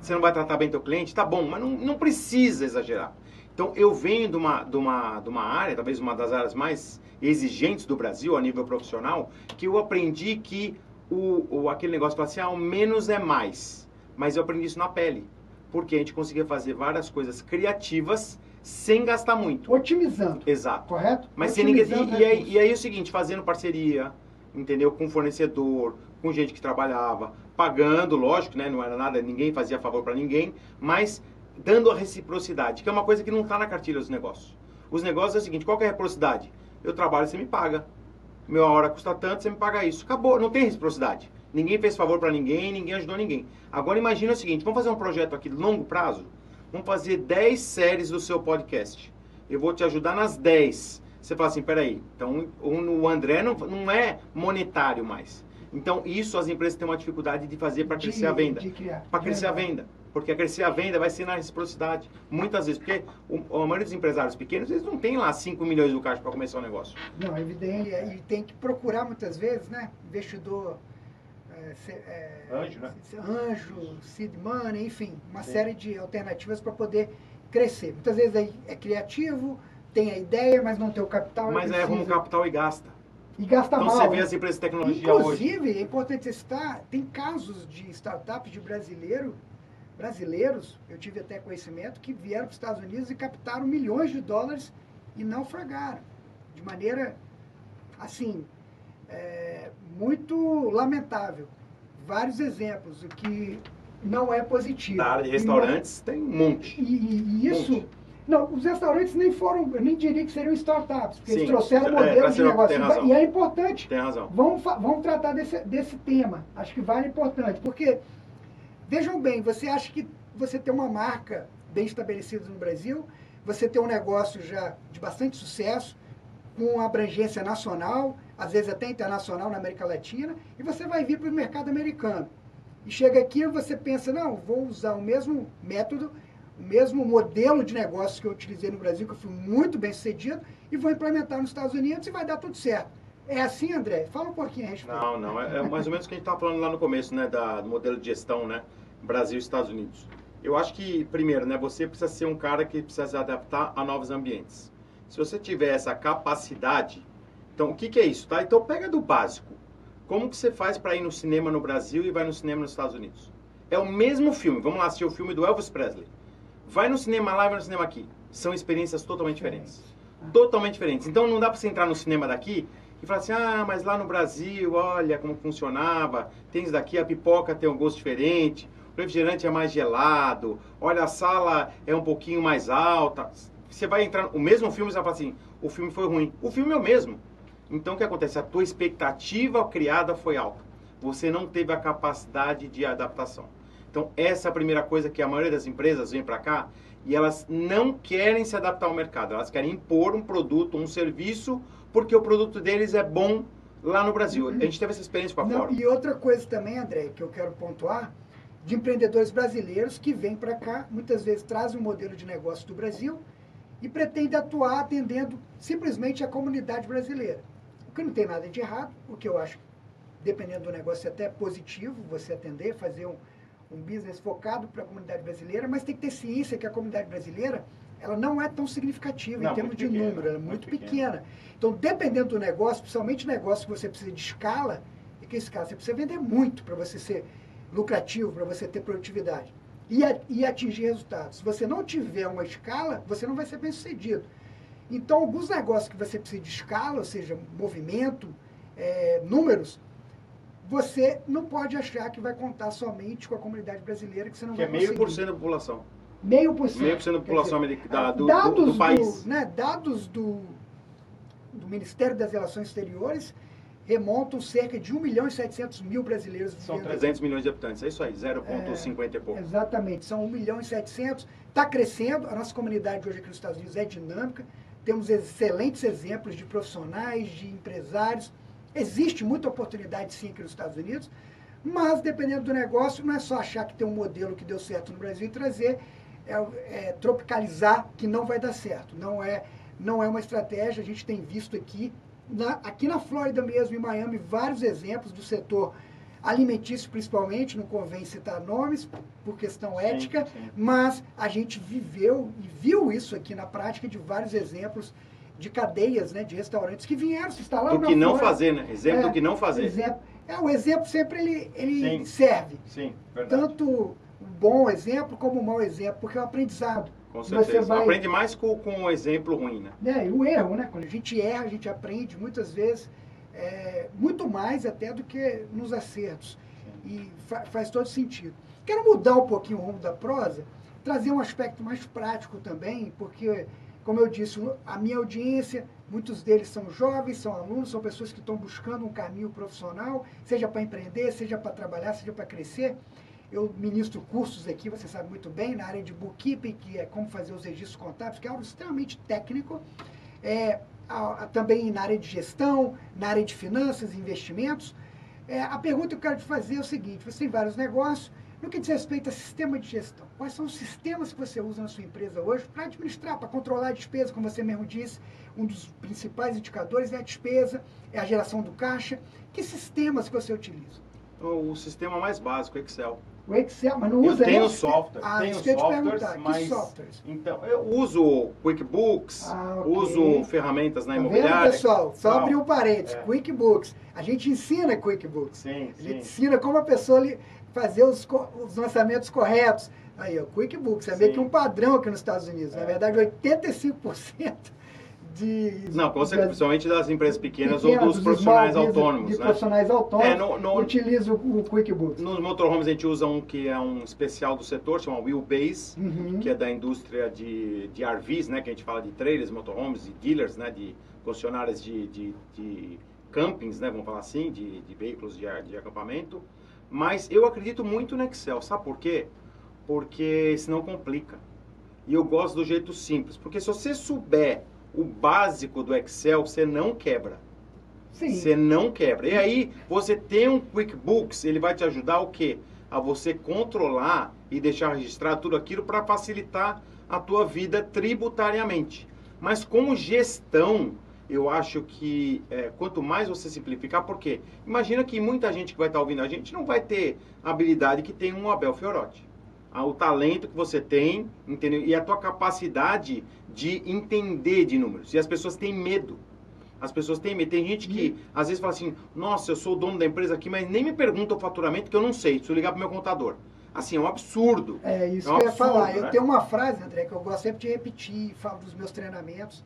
Você não vai tratar bem teu cliente, tá bom, mas não, não precisa exagerar. Então eu venho de uma, de, uma, de uma área, talvez uma das áreas mais exigentes do Brasil a nível profissional, que eu aprendi que o, o, aquele negócio fala assim, ah, o menos é mais. Mas eu aprendi isso na pele, porque a gente conseguia fazer várias coisas criativas sem gastar muito. Otimizando. Exato. Correto? Mas sem ninguém... E, e, aí, e aí é o seguinte, fazendo parceria, entendeu? Com fornecedor, com gente que trabalhava, pagando, lógico, né? Não era nada, ninguém fazia favor para ninguém, mas dando a reciprocidade, que é uma coisa que não está na cartilha dos negócios. Os negócios é o seguinte, qual que é a reciprocidade? Eu trabalho, você me paga. Minha hora custa tanto, você me paga isso. Acabou, não tem reciprocidade. Ninguém fez favor para ninguém, ninguém ajudou ninguém. Agora imagina o seguinte, vamos fazer um projeto aqui de longo prazo? Vamos fazer dez séries do seu podcast. Eu vou te ajudar nas dez. Você fala assim, peraí, então o André não, não é monetário mais. Então isso as empresas têm uma dificuldade de fazer para crescer a venda. Para crescer a venda. Porque crescer a venda vai ser na reciprocidade. Muitas vezes, porque o, a maioria dos empresários pequenos, eles não tem lá cinco milhões no caixa para começar o negócio. Não, é evidente. E tem que procurar muitas vezes, né? Investidor... É, anjo, né? Anjo, seed money, enfim, uma Sim. série de alternativas para poder crescer. Muitas vezes é, é criativo, tem a ideia, mas não tem o capital. Mas aí arruma o capital e gasta. E gasta então, mal. Então você vê as empresas de tecnologia Inclusive, hoje. Inclusive, é importante citar, tem casos de startups de brasileiro, brasileiros, eu tive até conhecimento, que vieram para os Estados Unidos e captaram milhões de dólares e naufragaram. De maneira, assim... É, muito lamentável. Vários exemplos, o que não é positivo. Na área de restaurantes e, tem um monte. E, e isso... Monte. Não, os restaurantes nem foram, eu nem diria que seriam startups, porque Sim, eles trouxeram modelos é, de negócio. E é importante. Tem razão. Vamos, vamos tratar desse, desse tema. Acho que vale importante. Porque, vejam bem, você acha que você tem uma marca bem estabelecida no Brasil, você tem um negócio já de bastante sucesso, com abrangência nacional, às vezes até internacional na América Latina, e você vai vir para o mercado americano. E chega aqui e você pensa, não, vou usar o mesmo método, o mesmo modelo de negócio que eu utilizei no Brasil, que eu fui muito bem sucedido, e vou implementar nos Estados Unidos e vai dar tudo certo. É assim, André? Fala um pouquinho a respeito. Não, não, é, é mais ou menos o que a gente estava falando lá no começo, né, da, do modelo de gestão, né, Brasil e Estados Unidos. Eu acho que, primeiro, né, você precisa ser um cara que precisa se adaptar a novos ambientes. Se você tiver essa capacidade... Então, o que, que é isso, tá? Então, pega do básico. Como que você faz para ir no cinema no Brasil e vai no cinema nos Estados Unidos? É o mesmo filme. Vamos lá assistir o filme do Elvis Presley. Vai no cinema lá e vai no cinema aqui. São experiências totalmente diferentes. Totalmente diferentes. Então, não dá para você entrar no cinema daqui e falar assim, ah, mas lá no Brasil, olha como funcionava. Tem isso daqui, a pipoca tem um gosto diferente. O refrigerante é mais gelado. Olha, a sala é um pouquinho mais alta. Você vai entrar no mesmo filme e você vai falar assim, o filme foi ruim. O filme é o mesmo. Então, o que acontece? A tua expectativa criada foi alta. Você não teve a capacidade de adaptação. Então, essa é a primeira coisa que a maioria das empresas vem para cá e elas não querem se adaptar ao mercado. Elas querem impor um produto, um serviço, porque o produto deles é bom lá no Brasil. Uhum. A gente teve essa experiência com a Fórum. E outra coisa também, André, que eu quero pontuar, de empreendedores brasileiros que vêm para cá, muitas vezes trazem um modelo de negócio do Brasil e pretendem atuar atendendo simplesmente a comunidade brasileira. Porque não tem nada de errado, o que eu acho, dependendo do negócio, é até positivo você atender, fazer um, um business focado para a comunidade brasileira, mas tem que ter ciência que a comunidade brasileira ela não é tão significativa não, em termos de pequena, número, ela é muito, muito pequena. pequena. Então, dependendo do negócio, principalmente negócio que você precisa de escala, e que escala você precisa vender muito para você ser lucrativo, para você ter produtividade e, a, e atingir resultados. Se você não tiver uma escala, você não vai ser bem sucedido. Então, alguns negócios que você precisa de escala, ou seja, movimento, é, números, você não pode achar que vai contar somente com a comunidade brasileira, que você não que vai conseguir. Que é meio por cento da população. Meio por cento. Meio por cento da população americana, do, do, do país. Do, né, dados do, do Ministério das Relações Exteriores remontam cerca de um milhão e setecentos mil brasileiros. São trezentos milhões de habitantes, é isso aí, zero vírgula cinquenta é, e pouco. Exatamente, são um milhão e setecentos. Está crescendo, a nossa comunidade hoje aqui nos Estados Unidos é dinâmica, temos excelentes exemplos de profissionais, de empresários. Existe muita oportunidade, sim, aqui nos Estados Unidos, mas dependendo do negócio, não é só achar que tem um modelo que deu certo no Brasil e trazer. é, é, tropicalizar, que não vai dar certo. Não é, não é uma estratégia. A gente tem visto aqui, na, aqui na Flórida mesmo, em Miami, vários exemplos do setor alimentício, principalmente, não convém citar nomes por questão ética, sim, sim. Mas a gente viveu e viu isso aqui na prática de vários exemplos de cadeias, né, de restaurantes que vieram se instalar do que não fora. Fazer, né? Exemplo é, do que não fazer. Exemplo, é, o exemplo sempre ele, ele sim, serve. Sim, verdade. Tanto o bom exemplo como o mau exemplo, porque é um aprendizado. Com certeza. Você vai... aprende mais com, com um exemplo ruim, né? É, e o erro, né? Quando a gente erra, a gente aprende muitas vezes é, muito mais até do que nos acertos. Sim. E fa- faz todo sentido. Quero mudar um pouquinho o rumo da prosa, trazer um aspecto mais prático também, porque... Como eu disse, a minha audiência, muitos deles são jovens, são alunos, são pessoas que estão buscando um caminho profissional, seja para empreender, seja para trabalhar, seja para crescer. Eu ministro cursos aqui, você sabe muito bem, na área de bookkeeping, que é como fazer os registros contábeis, que é algo extremamente técnico. É, a, a, também na área de gestão, na área de finanças e investimentos. É, a pergunta que eu quero te fazer é o seguinte, você tem vários negócios, no que diz respeito a sistema de gestão, quais são os sistemas que você usa na sua empresa hoje para administrar, para controlar a despesa, como você mesmo disse, um dos principais indicadores é a despesa, é a geração do caixa. Que sistemas que você utiliza? O sistema mais básico, Excel. O Excel, mas não usa Excel? Eu tenho software, ah, tenho softwares, te mas... softwares, então, eu uso QuickBooks, ah, okay. uso ferramentas na tá imobiliária. Vendo, pessoal, só não. abrir um parênteses, é. QuickBooks, a gente ensina QuickBooks, sim, a gente sim. ensina como a pessoa li... fazer os, os lançamentos corretos. Aí, o QuickBooks, é sim. meio que um padrão aqui nos Estados Unidos, é. na verdade oitenta e cinco por cento de... Não, principalmente das empresas pequenas, pequenas ou dos, dos profissionais autônomos. Dos né? profissionais autônomos, é, no, no, utiliza o QuickBooks. Nos motorhomes a gente usa um que é um especial do setor, chama Wheelbase, uhum. que é da indústria de, de R Vs, né, que a gente fala de trailers, motorhomes, e dealers, né, de concessionárias de, de, de campings, né, vamos falar assim, de, de veículos de, de acampamento. Mas eu acredito muito no Excel, sabe por quê? Porque senão complica. E eu gosto do jeito simples, porque se você souber o básico do Excel, você não quebra. Sim. Você não quebra. E aí, você tem um QuickBooks, ele vai te ajudar o quê? A você controlar e deixar registrado tudo aquilo para facilitar a tua vida tributariamente. Mas como gestão... Eu acho que é, quanto mais você simplificar, porque imagina que muita gente que vai estar ouvindo a gente não vai ter a habilidade que tem um Abel Fiorotti. O talento que você tem, entendeu? E a tua capacidade de entender de números. E as pessoas têm medo. As pessoas têm medo. Tem gente que às vezes fala assim, nossa, eu sou o dono da empresa aqui, mas nem me pergunta o faturamento que eu não sei, preciso ligar para o meu contador. Assim, é um absurdo. É isso é um que eu absurdo, ia falar. Né? Eu tenho uma frase, André, que eu gosto sempre de repetir, falo dos meus treinamentos.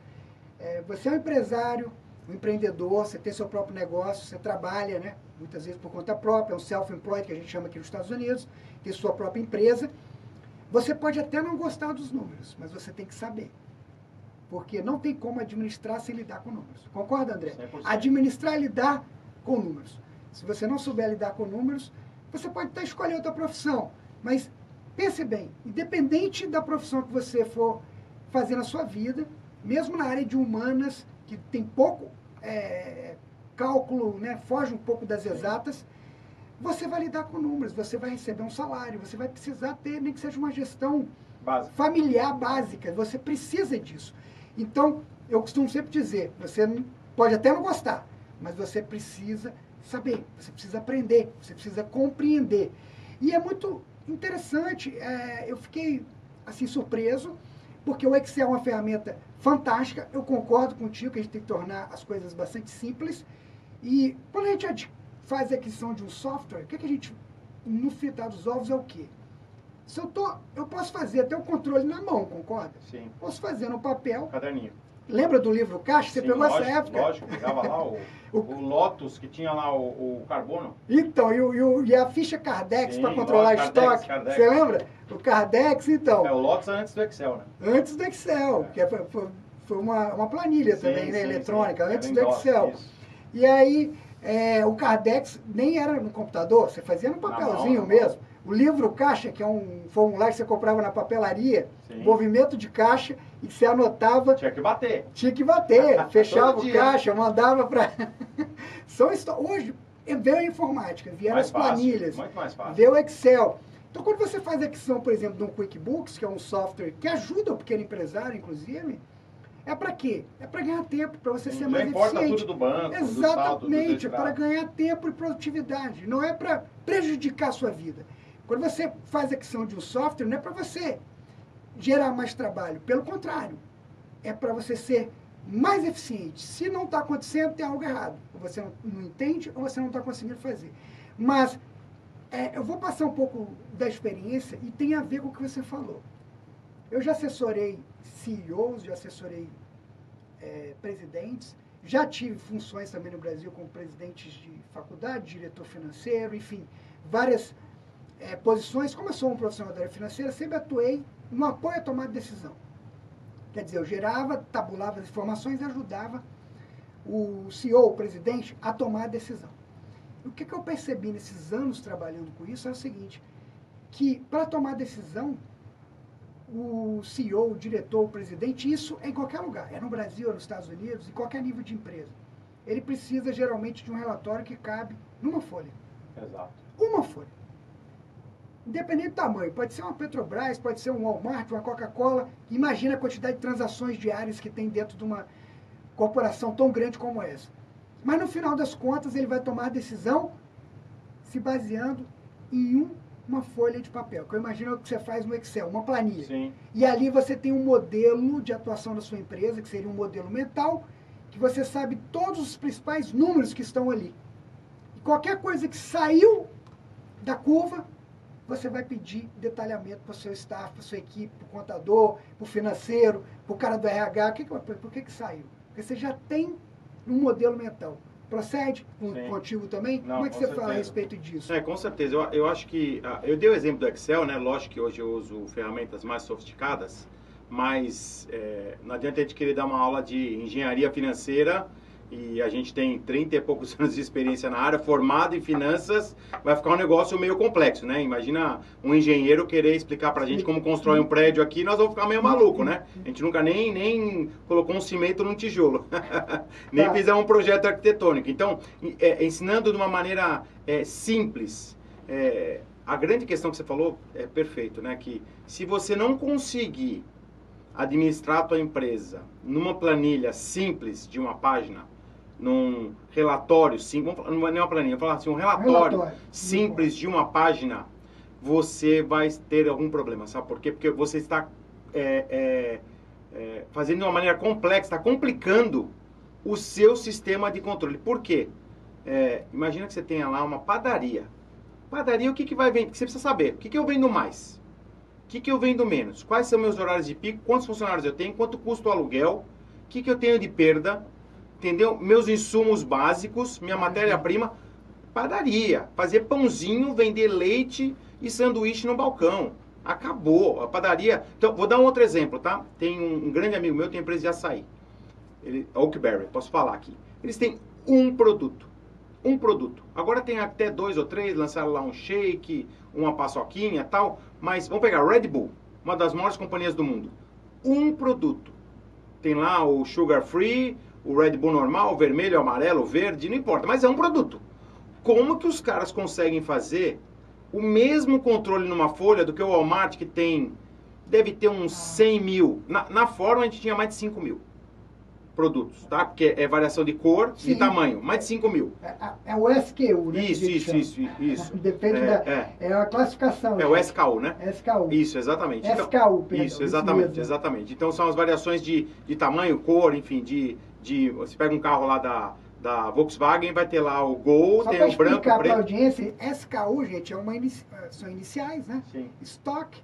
Você é um empresário, um empreendedor, você tem seu próprio negócio, você trabalha, né? Muitas vezes por conta própria, é um self-employed, que a gente chama aqui nos Estados Unidos, tem sua própria empresa. Você pode até não gostar dos números, mas você tem que saber. Porque não tem como administrar sem lidar com números. Concorda, André? cem por cento. Administrar é lidar com números. Se você não souber lidar com números, você pode até escolher outra profissão. Mas pense bem, independente da profissão que você for fazer na sua vida, mesmo na área de humanas, que tem pouco é, cálculo, né, foge um pouco das exatas, você vai lidar com números, você vai receber um salário, você vai precisar ter, nem que seja uma gestão básica. Familiar básica, você precisa disso. Então, eu costumo sempre dizer, você pode até não gostar, mas você precisa saber, você precisa aprender, você precisa compreender. E é muito interessante, é, eu fiquei assim surpreso, porque o Excel é uma ferramenta fantástica, eu concordo contigo que a gente tem que tornar as coisas bastante simples. E quando a gente faz a aquisição de um software, o que, é que a gente, no fritar dos ovos, é o quê? Se eu, tô, eu posso fazer até o controle na mão, concorda? Sim. Posso fazer no papel. Caderninho. Lembra do livro Caixa? Você Sim, pegou lógico, essa época? Lógico, pegava lá o, o, o Lotus, que tinha lá o, o carbono. Então, e, o, e a ficha Cardex para controlar Cardex, estoque. Cardex. Você lembra? O Cardex, então. É, o Lotus antes do Excel, né? Antes do Excel, é. que foi, foi uma, uma planilha sim, também, né? Sim, eletrônica, sim. antes do Excel. Isso. E aí, é, o Cardex nem era no computador, você fazia no papelzinho mão, mesmo. O livro Caixa, que é um formulário que você comprava na papelaria, sim. movimento de caixa, e você anotava... Tinha que bater. Tinha que bater. Fechava o caixa, mandava para... São histó... Hoje, veio a informática, vieram mais as fácil, planilhas, veio o Excel. Então, quando você faz a aquisição, por exemplo, de um QuickBooks, que é um software que ajuda o pequeno empresário, inclusive, é para quê? É para ganhar tempo, para você ser mais eficiente. Não importa tudo do banco, exatamente, é para ganhar tempo e produtividade. Não é para prejudicar a sua vida. Quando você faz a aquisição de um software, não é para você gerar mais trabalho. Pelo contrário, é para você ser mais eficiente. Se não está acontecendo, tem algo errado. Ou você não entende, ou você não está conseguindo fazer. Mas... É, eu vou passar um pouco da experiência e tem a ver com o que você falou. Eu já assessorei C E Os, já assessorei é, presidentes, já tive funções também no Brasil como presidentes de faculdade, diretor financeiro, enfim, várias é, posições. Como eu sou um profissional da área financeira, sempre atuei no apoio à tomada de decisão. Quer dizer, eu gerava, tabulava as informações e ajudava o C E O, o presidente, a tomar a decisão. O que, que eu percebi nesses anos trabalhando com isso é o seguinte, que para tomar decisão, o C E O, o diretor, o presidente, isso é em qualquer lugar, é no Brasil, é nos Estados Unidos, em qualquer nível de empresa. Ele precisa geralmente de um relatório que cabe numa folha. Exato. Uma folha. Independente do tamanho, pode ser uma Petrobras, pode ser um Walmart, uma Coca-Cola, imagina a quantidade de transações diárias que tem dentro de uma corporação tão grande como essa. Mas, no final das contas, ele vai tomar decisão se baseando em um, uma folha de papel. Que eu imagino que você faz no Excel, uma planilha. Sim. E ali você tem um modelo de atuação da sua empresa, que seria um modelo mental, que você sabe todos os principais números que estão ali. E qualquer coisa que saiu da curva, você vai pedir detalhamento para o seu staff, para a sua equipe, para o contador, para o financeiro, para o cara do R H. Que que, por que, que saiu? Porque você já tem... um modelo mental. Procede contigo também? Não, como é que você certeza. Fala a respeito disso? É, com certeza. Eu, eu acho que... Eu dei o exemplo do Excel, né? Lógico que hoje eu uso ferramentas mais sofisticadas, mas é, não adianta a gente querer dar uma aula de engenharia financeira e a gente tem trinta e poucos anos de experiência na área, formado em finanças, vai ficar um negócio meio complexo, né? Imagina um engenheiro querer explicar pra gente como constrói um prédio aqui, nós vamos ficar meio maluco, né? A gente nunca nem, nem colocou um cimento num tijolo, nem tá. Fizemos um projeto arquitetônico. Então, é, ensinando de uma maneira é, simples, é, a grande questão que você falou é perfeito, né? Que se você não conseguir administrar a tua empresa numa planilha simples de uma página, num relatório simples, não é nem uma planilha, falar assim, um relatório, relatório simples de uma página, você vai ter algum problema, sabe por quê? Porque você está é, é, é, fazendo de uma maneira complexa, está complicando o seu sistema de controle. Por quê? É, imagina que você tenha lá uma padaria. Padaria, o que, que vai vender? Você precisa saber, o que, que eu vendo mais? O que, que eu vendo menos? Quais são meus horários de pico? Quantos funcionários eu tenho? Quanto custa o aluguel? O que, que eu tenho de perda? Entendeu? Meus insumos básicos, minha matéria-prima, padaria. Fazer pãozinho, vender leite e sanduíche no balcão. Acabou. A padaria... Então, vou dar um outro exemplo, tá? Tem um, um grande amigo meu, tem empresa de açaí. Ele, Oakberry, posso falar aqui. Eles têm um produto. Um produto. Agora tem até dois ou três, lançaram lá um shake, uma paçoquinha e tal. Mas vamos pegar Red Bull, uma das maiores companhias do mundo. Um produto. Tem lá o Sugar Free... O Red Bull normal, o vermelho, o amarelo, o verde, não importa, mas é um produto. Como que os caras conseguem fazer o mesmo controle numa folha do que o Walmart, que tem, deve ter uns cem mil. Na, na forma a gente tinha mais de cinco mil produtos, tá? Porque é variação de cor Sim. e tamanho, mais de cinco mil. É, é o S K U, né? Isso, isso, isso, isso. Depende é, da... É. é a classificação. É gente. O S K U, né? S K U. Isso, exatamente. Então, S K U, perdão. Isso, exatamente, isso exatamente. Então são as variações de, de tamanho, cor, enfim, de... De, você pega um carro lá da, da Volkswagen, vai ter lá o Gol, só tem o branco, o preto. Audiência, S K U, gente, é uma inici... são iniciais, né? Sim. Stock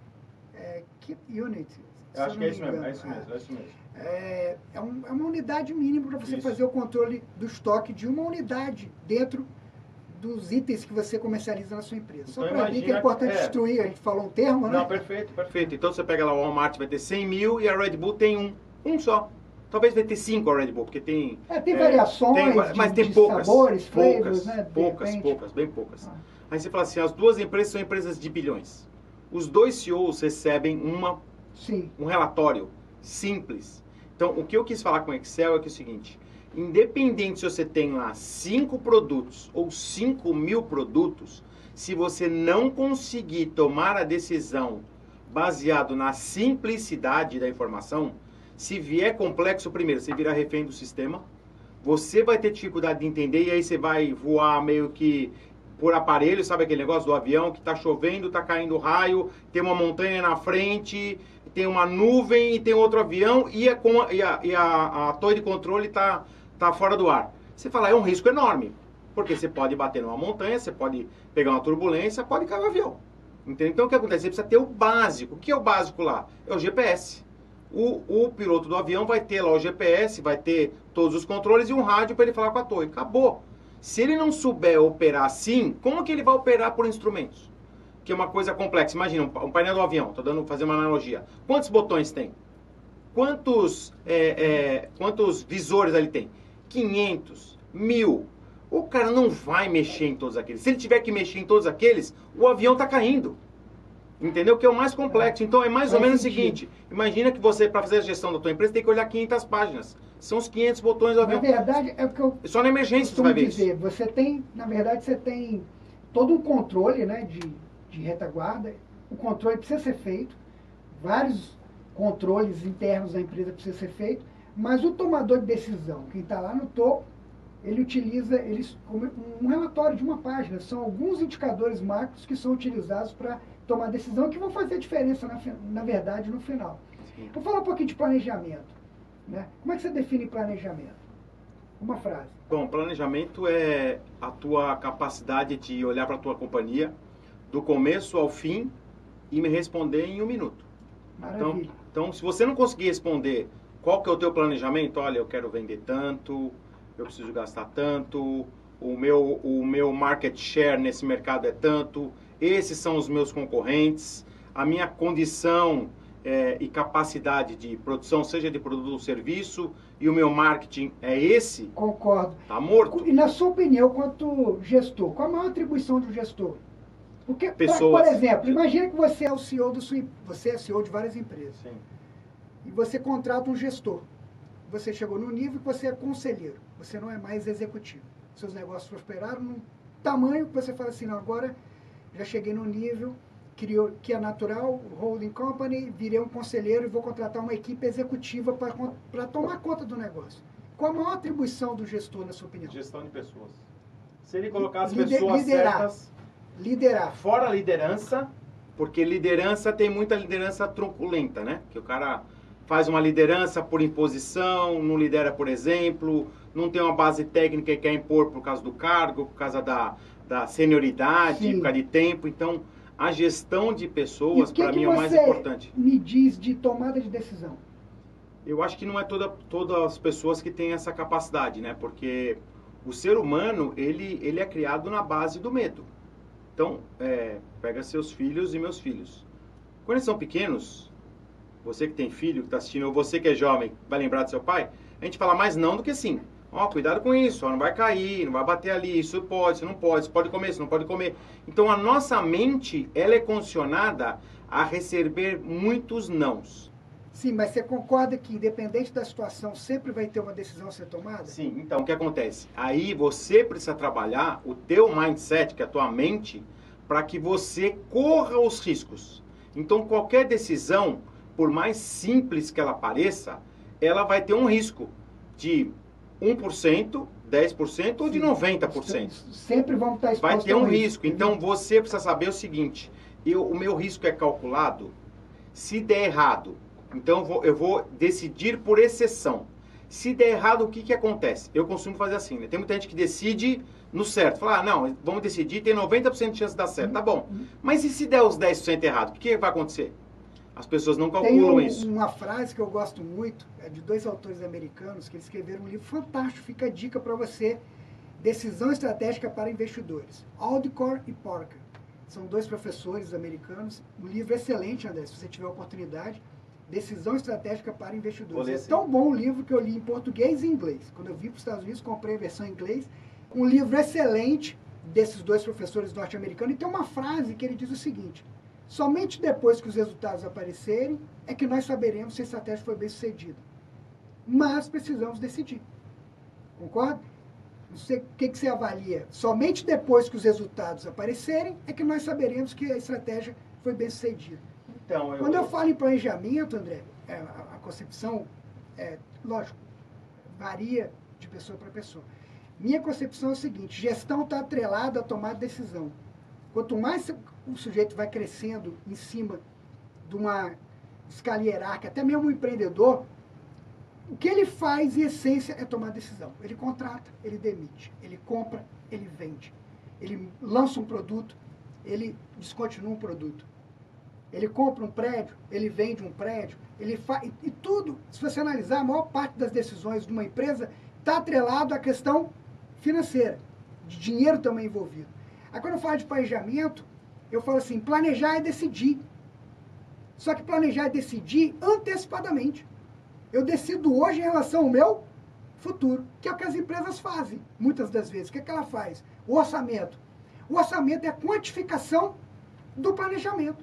é, Keep Unit. Eu acho que é isso, mesmo, é isso mesmo, é isso mesmo. É, é, um, é uma unidade mínima para você isso. fazer o controle do estoque de uma unidade dentro dos itens que você comercializa na sua empresa. Então, só para mim que é importante é. destruir, a gente falou um termo, né? Não, perfeito, perfeito. Então você pega lá o Walmart, vai ter cem mil e a Red Bull tem um, um só. Talvez vai ter cinco a Red Bull, porque tem... É, tem variações, é, tem, mas de, tem de poucas, sabores, flavors, poucas, né? Poucas, poucas, bem poucas. Ah. Aí você fala assim, as duas empresas são empresas de bilhões. Os dois C E Os recebem uma, Sim. um relatório simples. Então, o que eu quis falar com Excel é que é o seguinte, independente se você tem lá cinco produtos ou cinco mil produtos, se você não conseguir tomar a decisão baseado na simplicidade da informação, se vier complexo, primeiro, você vira refém do sistema, você vai ter dificuldade de entender e aí você vai voar meio que por aparelho, sabe aquele negócio do avião que tá chovendo, tá caindo raio, tem uma montanha na frente, tem uma nuvem e tem outro avião e a, e a, e a, a torre de controle tá, tá fora do ar. Você fala, é um risco enorme, porque você pode bater numa montanha, você pode pegar uma turbulência, pode cair um avião. Entendeu? Então o que acontece? Você precisa ter o básico. O que é o básico lá? É o G P S. O, o piloto do avião vai ter lá o G P S, vai ter todos os controles e um rádio para ele falar com a torre. Acabou. Se ele não souber operar assim, como que ele vai operar por instrumentos? Que é uma coisa complexa. Imagina, um painel do avião, estou dando, fazendo uma analogia. Quantos botões tem? Quantos, é, é, quantos visores ali tem? quinhentos, mil. O cara não vai mexer em todos aqueles. Se ele tiver que mexer em todos aqueles, o avião está caindo. Entendeu? Que é o mais complexo. Então é mais ou menos o seguinte. Imagina que você, para fazer a gestão da tua empresa, tem que olhar quinhentas páginas. São os quinhentos botões do avião. Na verdade, é o que eu... Só na emergência você vai ver dizer, isso. Você tem, na verdade, você tem todo um controle, né, de, de retaguarda. O controle precisa ser feito. Vários controles internos da empresa precisam ser feitos. Mas o tomador de decisão, quem está lá no topo, ele utiliza eles, um relatório de uma página. São alguns indicadores macros que são utilizados para tomar decisão que vão fazer a diferença, na, na verdade, no final. Sim. Vou falar um pouquinho de planejamento. Né? Como é que você define planejamento? Uma frase. Bom, planejamento é a tua capacidade de olhar para a tua companhia do começo ao fim e me responder em um minuto. Maravilha. Então, então, se você não conseguir responder qual que é o teu planejamento, olha, eu quero vender tanto... eu preciso gastar tanto, o meu, o meu market share nesse mercado é tanto, esses são os meus concorrentes, a minha condição é, e capacidade de produção, seja de produto ou serviço, e o meu marketing é esse? Concordo. Está morto. E na sua opinião, quanto gestor, qual a maior atribuição do gestor? Porque, pessoas... pra, por exemplo, imagina que você é o C E O do sua, você é C E O de várias empresas. Sim. E você contrata um gestor. Você chegou no nível que você é conselheiro, você não é mais executivo. Seus negócios prosperaram num tamanho que você fala assim, não, agora já cheguei no nível criou, que é natural, holding company, virei um conselheiro e vou contratar uma equipe executiva para tomar conta do negócio. Qual a maior atribuição do gestor, na sua opinião? Gestão de pessoas. Se ele colocar as Lider, pessoas liderar, certas... Liderar. Fora a liderança, porque liderança tem muita liderança truculenta, né? Que o cara... faz uma liderança por imposição, não lidera por exemplo, não tem uma base técnica que quer impor por causa do cargo, por causa da, da senioridade, sim, por causa de tempo. Então, a gestão de pessoas, para mim, é o mais importante. O que me diz de tomada de decisão? Eu acho que não é toda, todas as pessoas que têm essa capacidade, né? Porque o ser humano, ele, ele é criado na base do medo. Então, é, pega seus filhos e meus filhos. Quando eles são pequenos... você que tem filho, que está assistindo, ou você que é jovem, vai lembrar do seu pai, a gente fala mais não do que sim. Ó, oh, cuidado com isso, ó, não vai cair, não vai bater ali, isso pode, isso não pode, isso pode comer, isso não pode comer. Então, a nossa mente, ela é condicionada a receber muitos nãos. Sim, mas você concorda que, independente da situação, sempre vai ter uma decisão a ser tomada? Sim, então, o que acontece? Aí, você precisa trabalhar o teu mindset, que é a tua mente, para que você corra os riscos. Então, qualquer decisão... por mais simples que ela pareça, ela vai ter um risco de um por cento, dez por cento ou de noventa por cento. Sempre vão estar expostos. Vai ter um risco. Então você precisa saber o seguinte, eu, o meu risco é calculado, se der errado, então eu vou, eu vou decidir por exceção. Se der errado, o que, que acontece? Eu costumo fazer assim, né? Tem muita gente que decide no certo. Fala, ah, não, vamos decidir, tem noventa por cento de chance de dar certo, tá bom. Mas e se der os dez por cento errado, o que, que vai acontecer? As pessoas não calculam um, isso. Tem uma frase que eu gosto muito, é de dois autores americanos que escreveram um livro fantástico, fica a dica para você, Decisão Estratégica para Investidores, Alder e Parker. São dois professores americanos, um livro excelente, André, se você tiver a oportunidade, Decisão Estratégica para Investidores. É tão bom o livro que eu li em português e inglês. Quando eu vim para os Estados Unidos, comprei a versão em inglês, um livro excelente desses dois professores norte-americanos, e tem uma frase que ele diz o seguinte... somente depois que os resultados aparecerem é que nós saberemos se a estratégia foi bem sucedida. Mas precisamos decidir. Concorda? o que, que você avalia? Somente depois que os resultados aparecerem é que nós saberemos que a estratégia foi bem sucedida. Então, eu... Quando eu falo em planejamento, André, a, a concepção, é, lógico, varia de pessoa para pessoa. Minha concepção é o seguinte, gestão está atrelada à tomada de decisão. Quanto mais o sujeito vai crescendo em cima de uma escala hierárquica, até mesmo um empreendedor, o que ele faz, em essência, é tomar decisão. Ele contrata, ele demite, ele compra, ele vende. Ele lança um produto, ele descontinua um produto. Ele compra um prédio, ele vende um prédio, ele faz... E tudo, se você analisar, a maior parte das decisões de uma empresa está atrelado à questão financeira, de dinheiro também envolvido. Aí quando eu falo de planejamento, eu falo assim, planejar é decidir. Só que planejar é decidir antecipadamente. Eu decido hoje em relação ao meu futuro, que é o que as empresas fazem, muitas das vezes. O que é que ela faz? O orçamento. O orçamento é a quantificação do planejamento.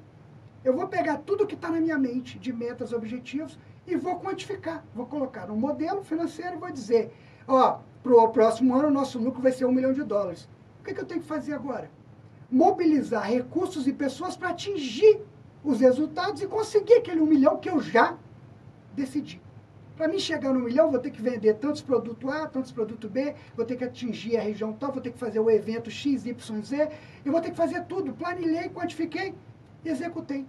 Eu vou pegar tudo que está na minha mente de metas, objetivos, e vou quantificar. Vou colocar um modelo financeiro e vou dizer, ó, para o próximo ano o nosso lucro vai ser um milhão de dólares. O que é que eu tenho que fazer agora? Mobilizar recursos e pessoas para atingir os resultados e conseguir aquele um milhão que eu já decidi. Para mim chegar no milhão, vou ter que vender tantos produtos A, tantos produtos B, vou ter que atingir a região tal, vou ter que fazer o evento X, Y, Z, eu vou ter que fazer tudo, planilhei, quantifiquei e executei.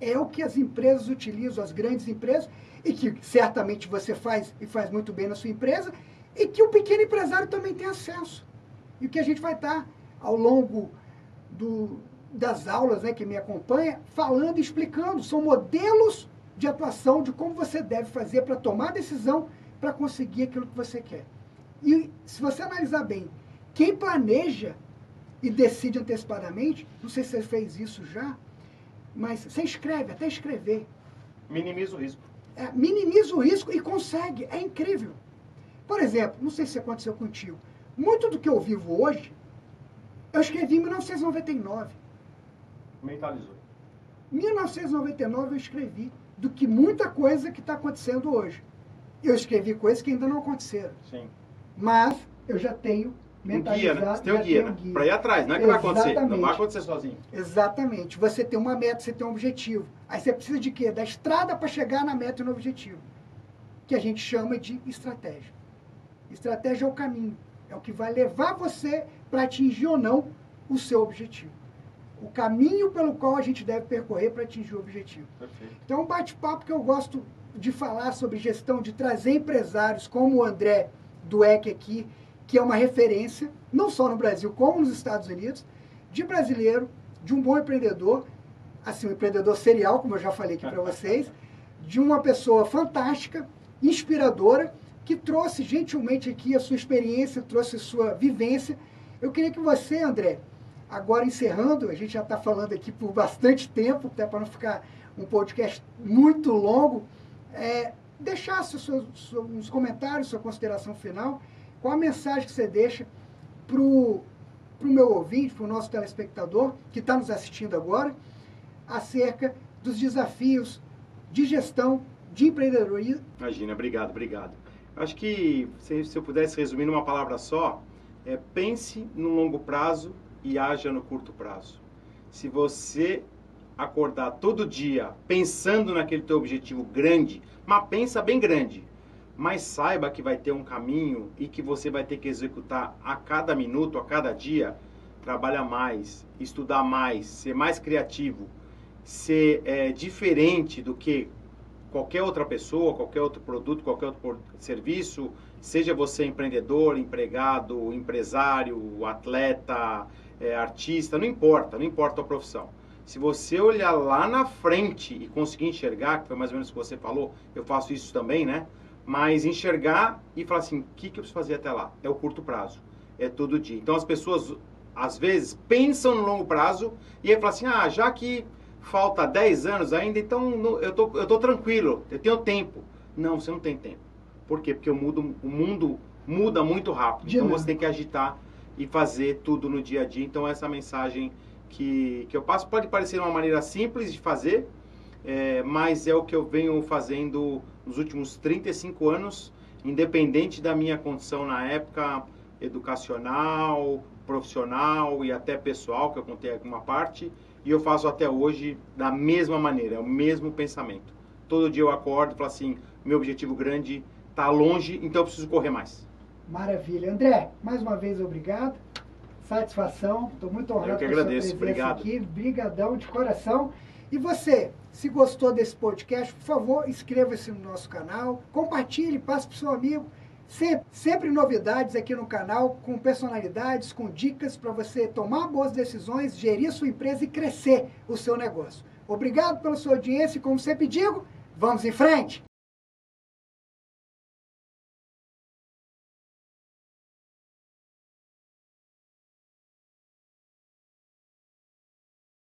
É o que as empresas utilizam, as grandes empresas, e que certamente você faz e faz muito bem na sua empresa, e que o pequeno empresário também tem acesso. E o que a gente vai estar, ao longo do, das aulas, né, que me acompanha, falando e explicando, são modelos de atuação, de como você deve fazer para tomar decisão, para conseguir aquilo que você quer. E se você analisar bem, quem planeja e decide antecipadamente, não sei se você fez isso já, mas você escreve, até escrever. Minimiza o risco. É, minimiza o risco e consegue, é incrível. Por exemplo, não sei se aconteceu contigo, muito do que eu vivo hoje, eu escrevi em mil novecentos e noventa e nove. Mentalizou. mil novecentos e noventa e nove eu escrevi. Do que muita coisa que está acontecendo hoje. Eu escrevi coisas que ainda não aconteceram. Sim. Mas eu já tenho mentalizado. Um guia, né? Você tem um guia, né? Guia. Para ir atrás, não é que Exatamente. Vai acontecer. Não vai acontecer sozinho. Exatamente. Você tem uma meta, você tem um objetivo. Aí você precisa de quê? Da estrada para chegar na meta e no objetivo. Que a gente chama de estratégia. Estratégia é o caminho. É o que vai levar você para atingir ou não o seu objetivo. O caminho pelo qual a gente deve percorrer para atingir o objetivo. Perfeito. Então, um bate-papo que eu gosto de falar sobre gestão, de trazer empresários como o André Dweck aqui, que é uma referência, não só no Brasil, como nos Estados Unidos, de brasileiro, de um bom empreendedor, assim, um empreendedor serial, como eu já falei aqui para vocês, de uma pessoa fantástica, inspiradora, que trouxe gentilmente aqui a sua experiência, trouxe a sua vivência. Eu queria que você, André, agora encerrando, a gente já está falando aqui por bastante tempo, até para não ficar um podcast muito longo, é, deixasse os seus, seus comentários, sua consideração final, qual a mensagem que você deixa para o meu ouvinte, para o nosso telespectador, que está nos assistindo agora, acerca dos desafios de gestão, de empreendedorismo. Imagina, obrigado, obrigado. Acho que, se, se eu pudesse resumir numa palavra só, é pense no longo prazo, e haja no curto prazo. Se você acordar todo dia pensando naquele teu objetivo grande, mas pensa bem grande, mas saiba que vai ter um caminho e que você vai ter que executar a cada minuto, a cada dia, trabalhar mais, estudar mais, ser mais criativo, ser é, diferente do que qualquer outra pessoa, qualquer outro produto, qualquer outro serviço, seja você empreendedor, empregado, empresário, atleta, É, artista, não importa, não importa a profissão. Se você olhar lá na frente e conseguir enxergar, que foi mais ou menos o que você falou, eu faço isso também, né? Mas enxergar e falar assim, o que, que eu preciso fazer até lá? É o curto prazo, é todo dia. Então as pessoas, às vezes, pensam no longo prazo e aí falam assim, ah, já que falta dez anos ainda, então eu tô, eu tô tranquilo, eu tenho tempo. Não, você não tem tempo. Por quê? Porque o mundo, o mundo muda muito rápido, então você tem que agitar e fazer tudo no dia a dia. Então, essa mensagem que, que eu passo pode parecer uma maneira simples de fazer, é, mas é o que eu venho fazendo nos últimos trinta e cinco anos, independente da minha condição na época, educacional, profissional e até pessoal, que eu contei alguma parte, e eu faço até hoje da mesma maneira, é o mesmo pensamento. Todo dia eu acordo e falo assim, meu objetivo grande está longe, então eu preciso correr mais. Maravilha. André, mais uma vez, obrigado. Satisfação, estou muito honrado. Eu que agradeço, obrigado. Aqui. Brigadão de coração. E você, se gostou desse podcast, por favor, inscreva-se no nosso canal, compartilhe, passe para o seu amigo. Sempre, sempre novidades aqui no canal, com personalidades, com dicas para você tomar boas decisões, gerir sua empresa e crescer o seu negócio. Obrigado pela sua audiência e, como sempre digo, vamos em frente!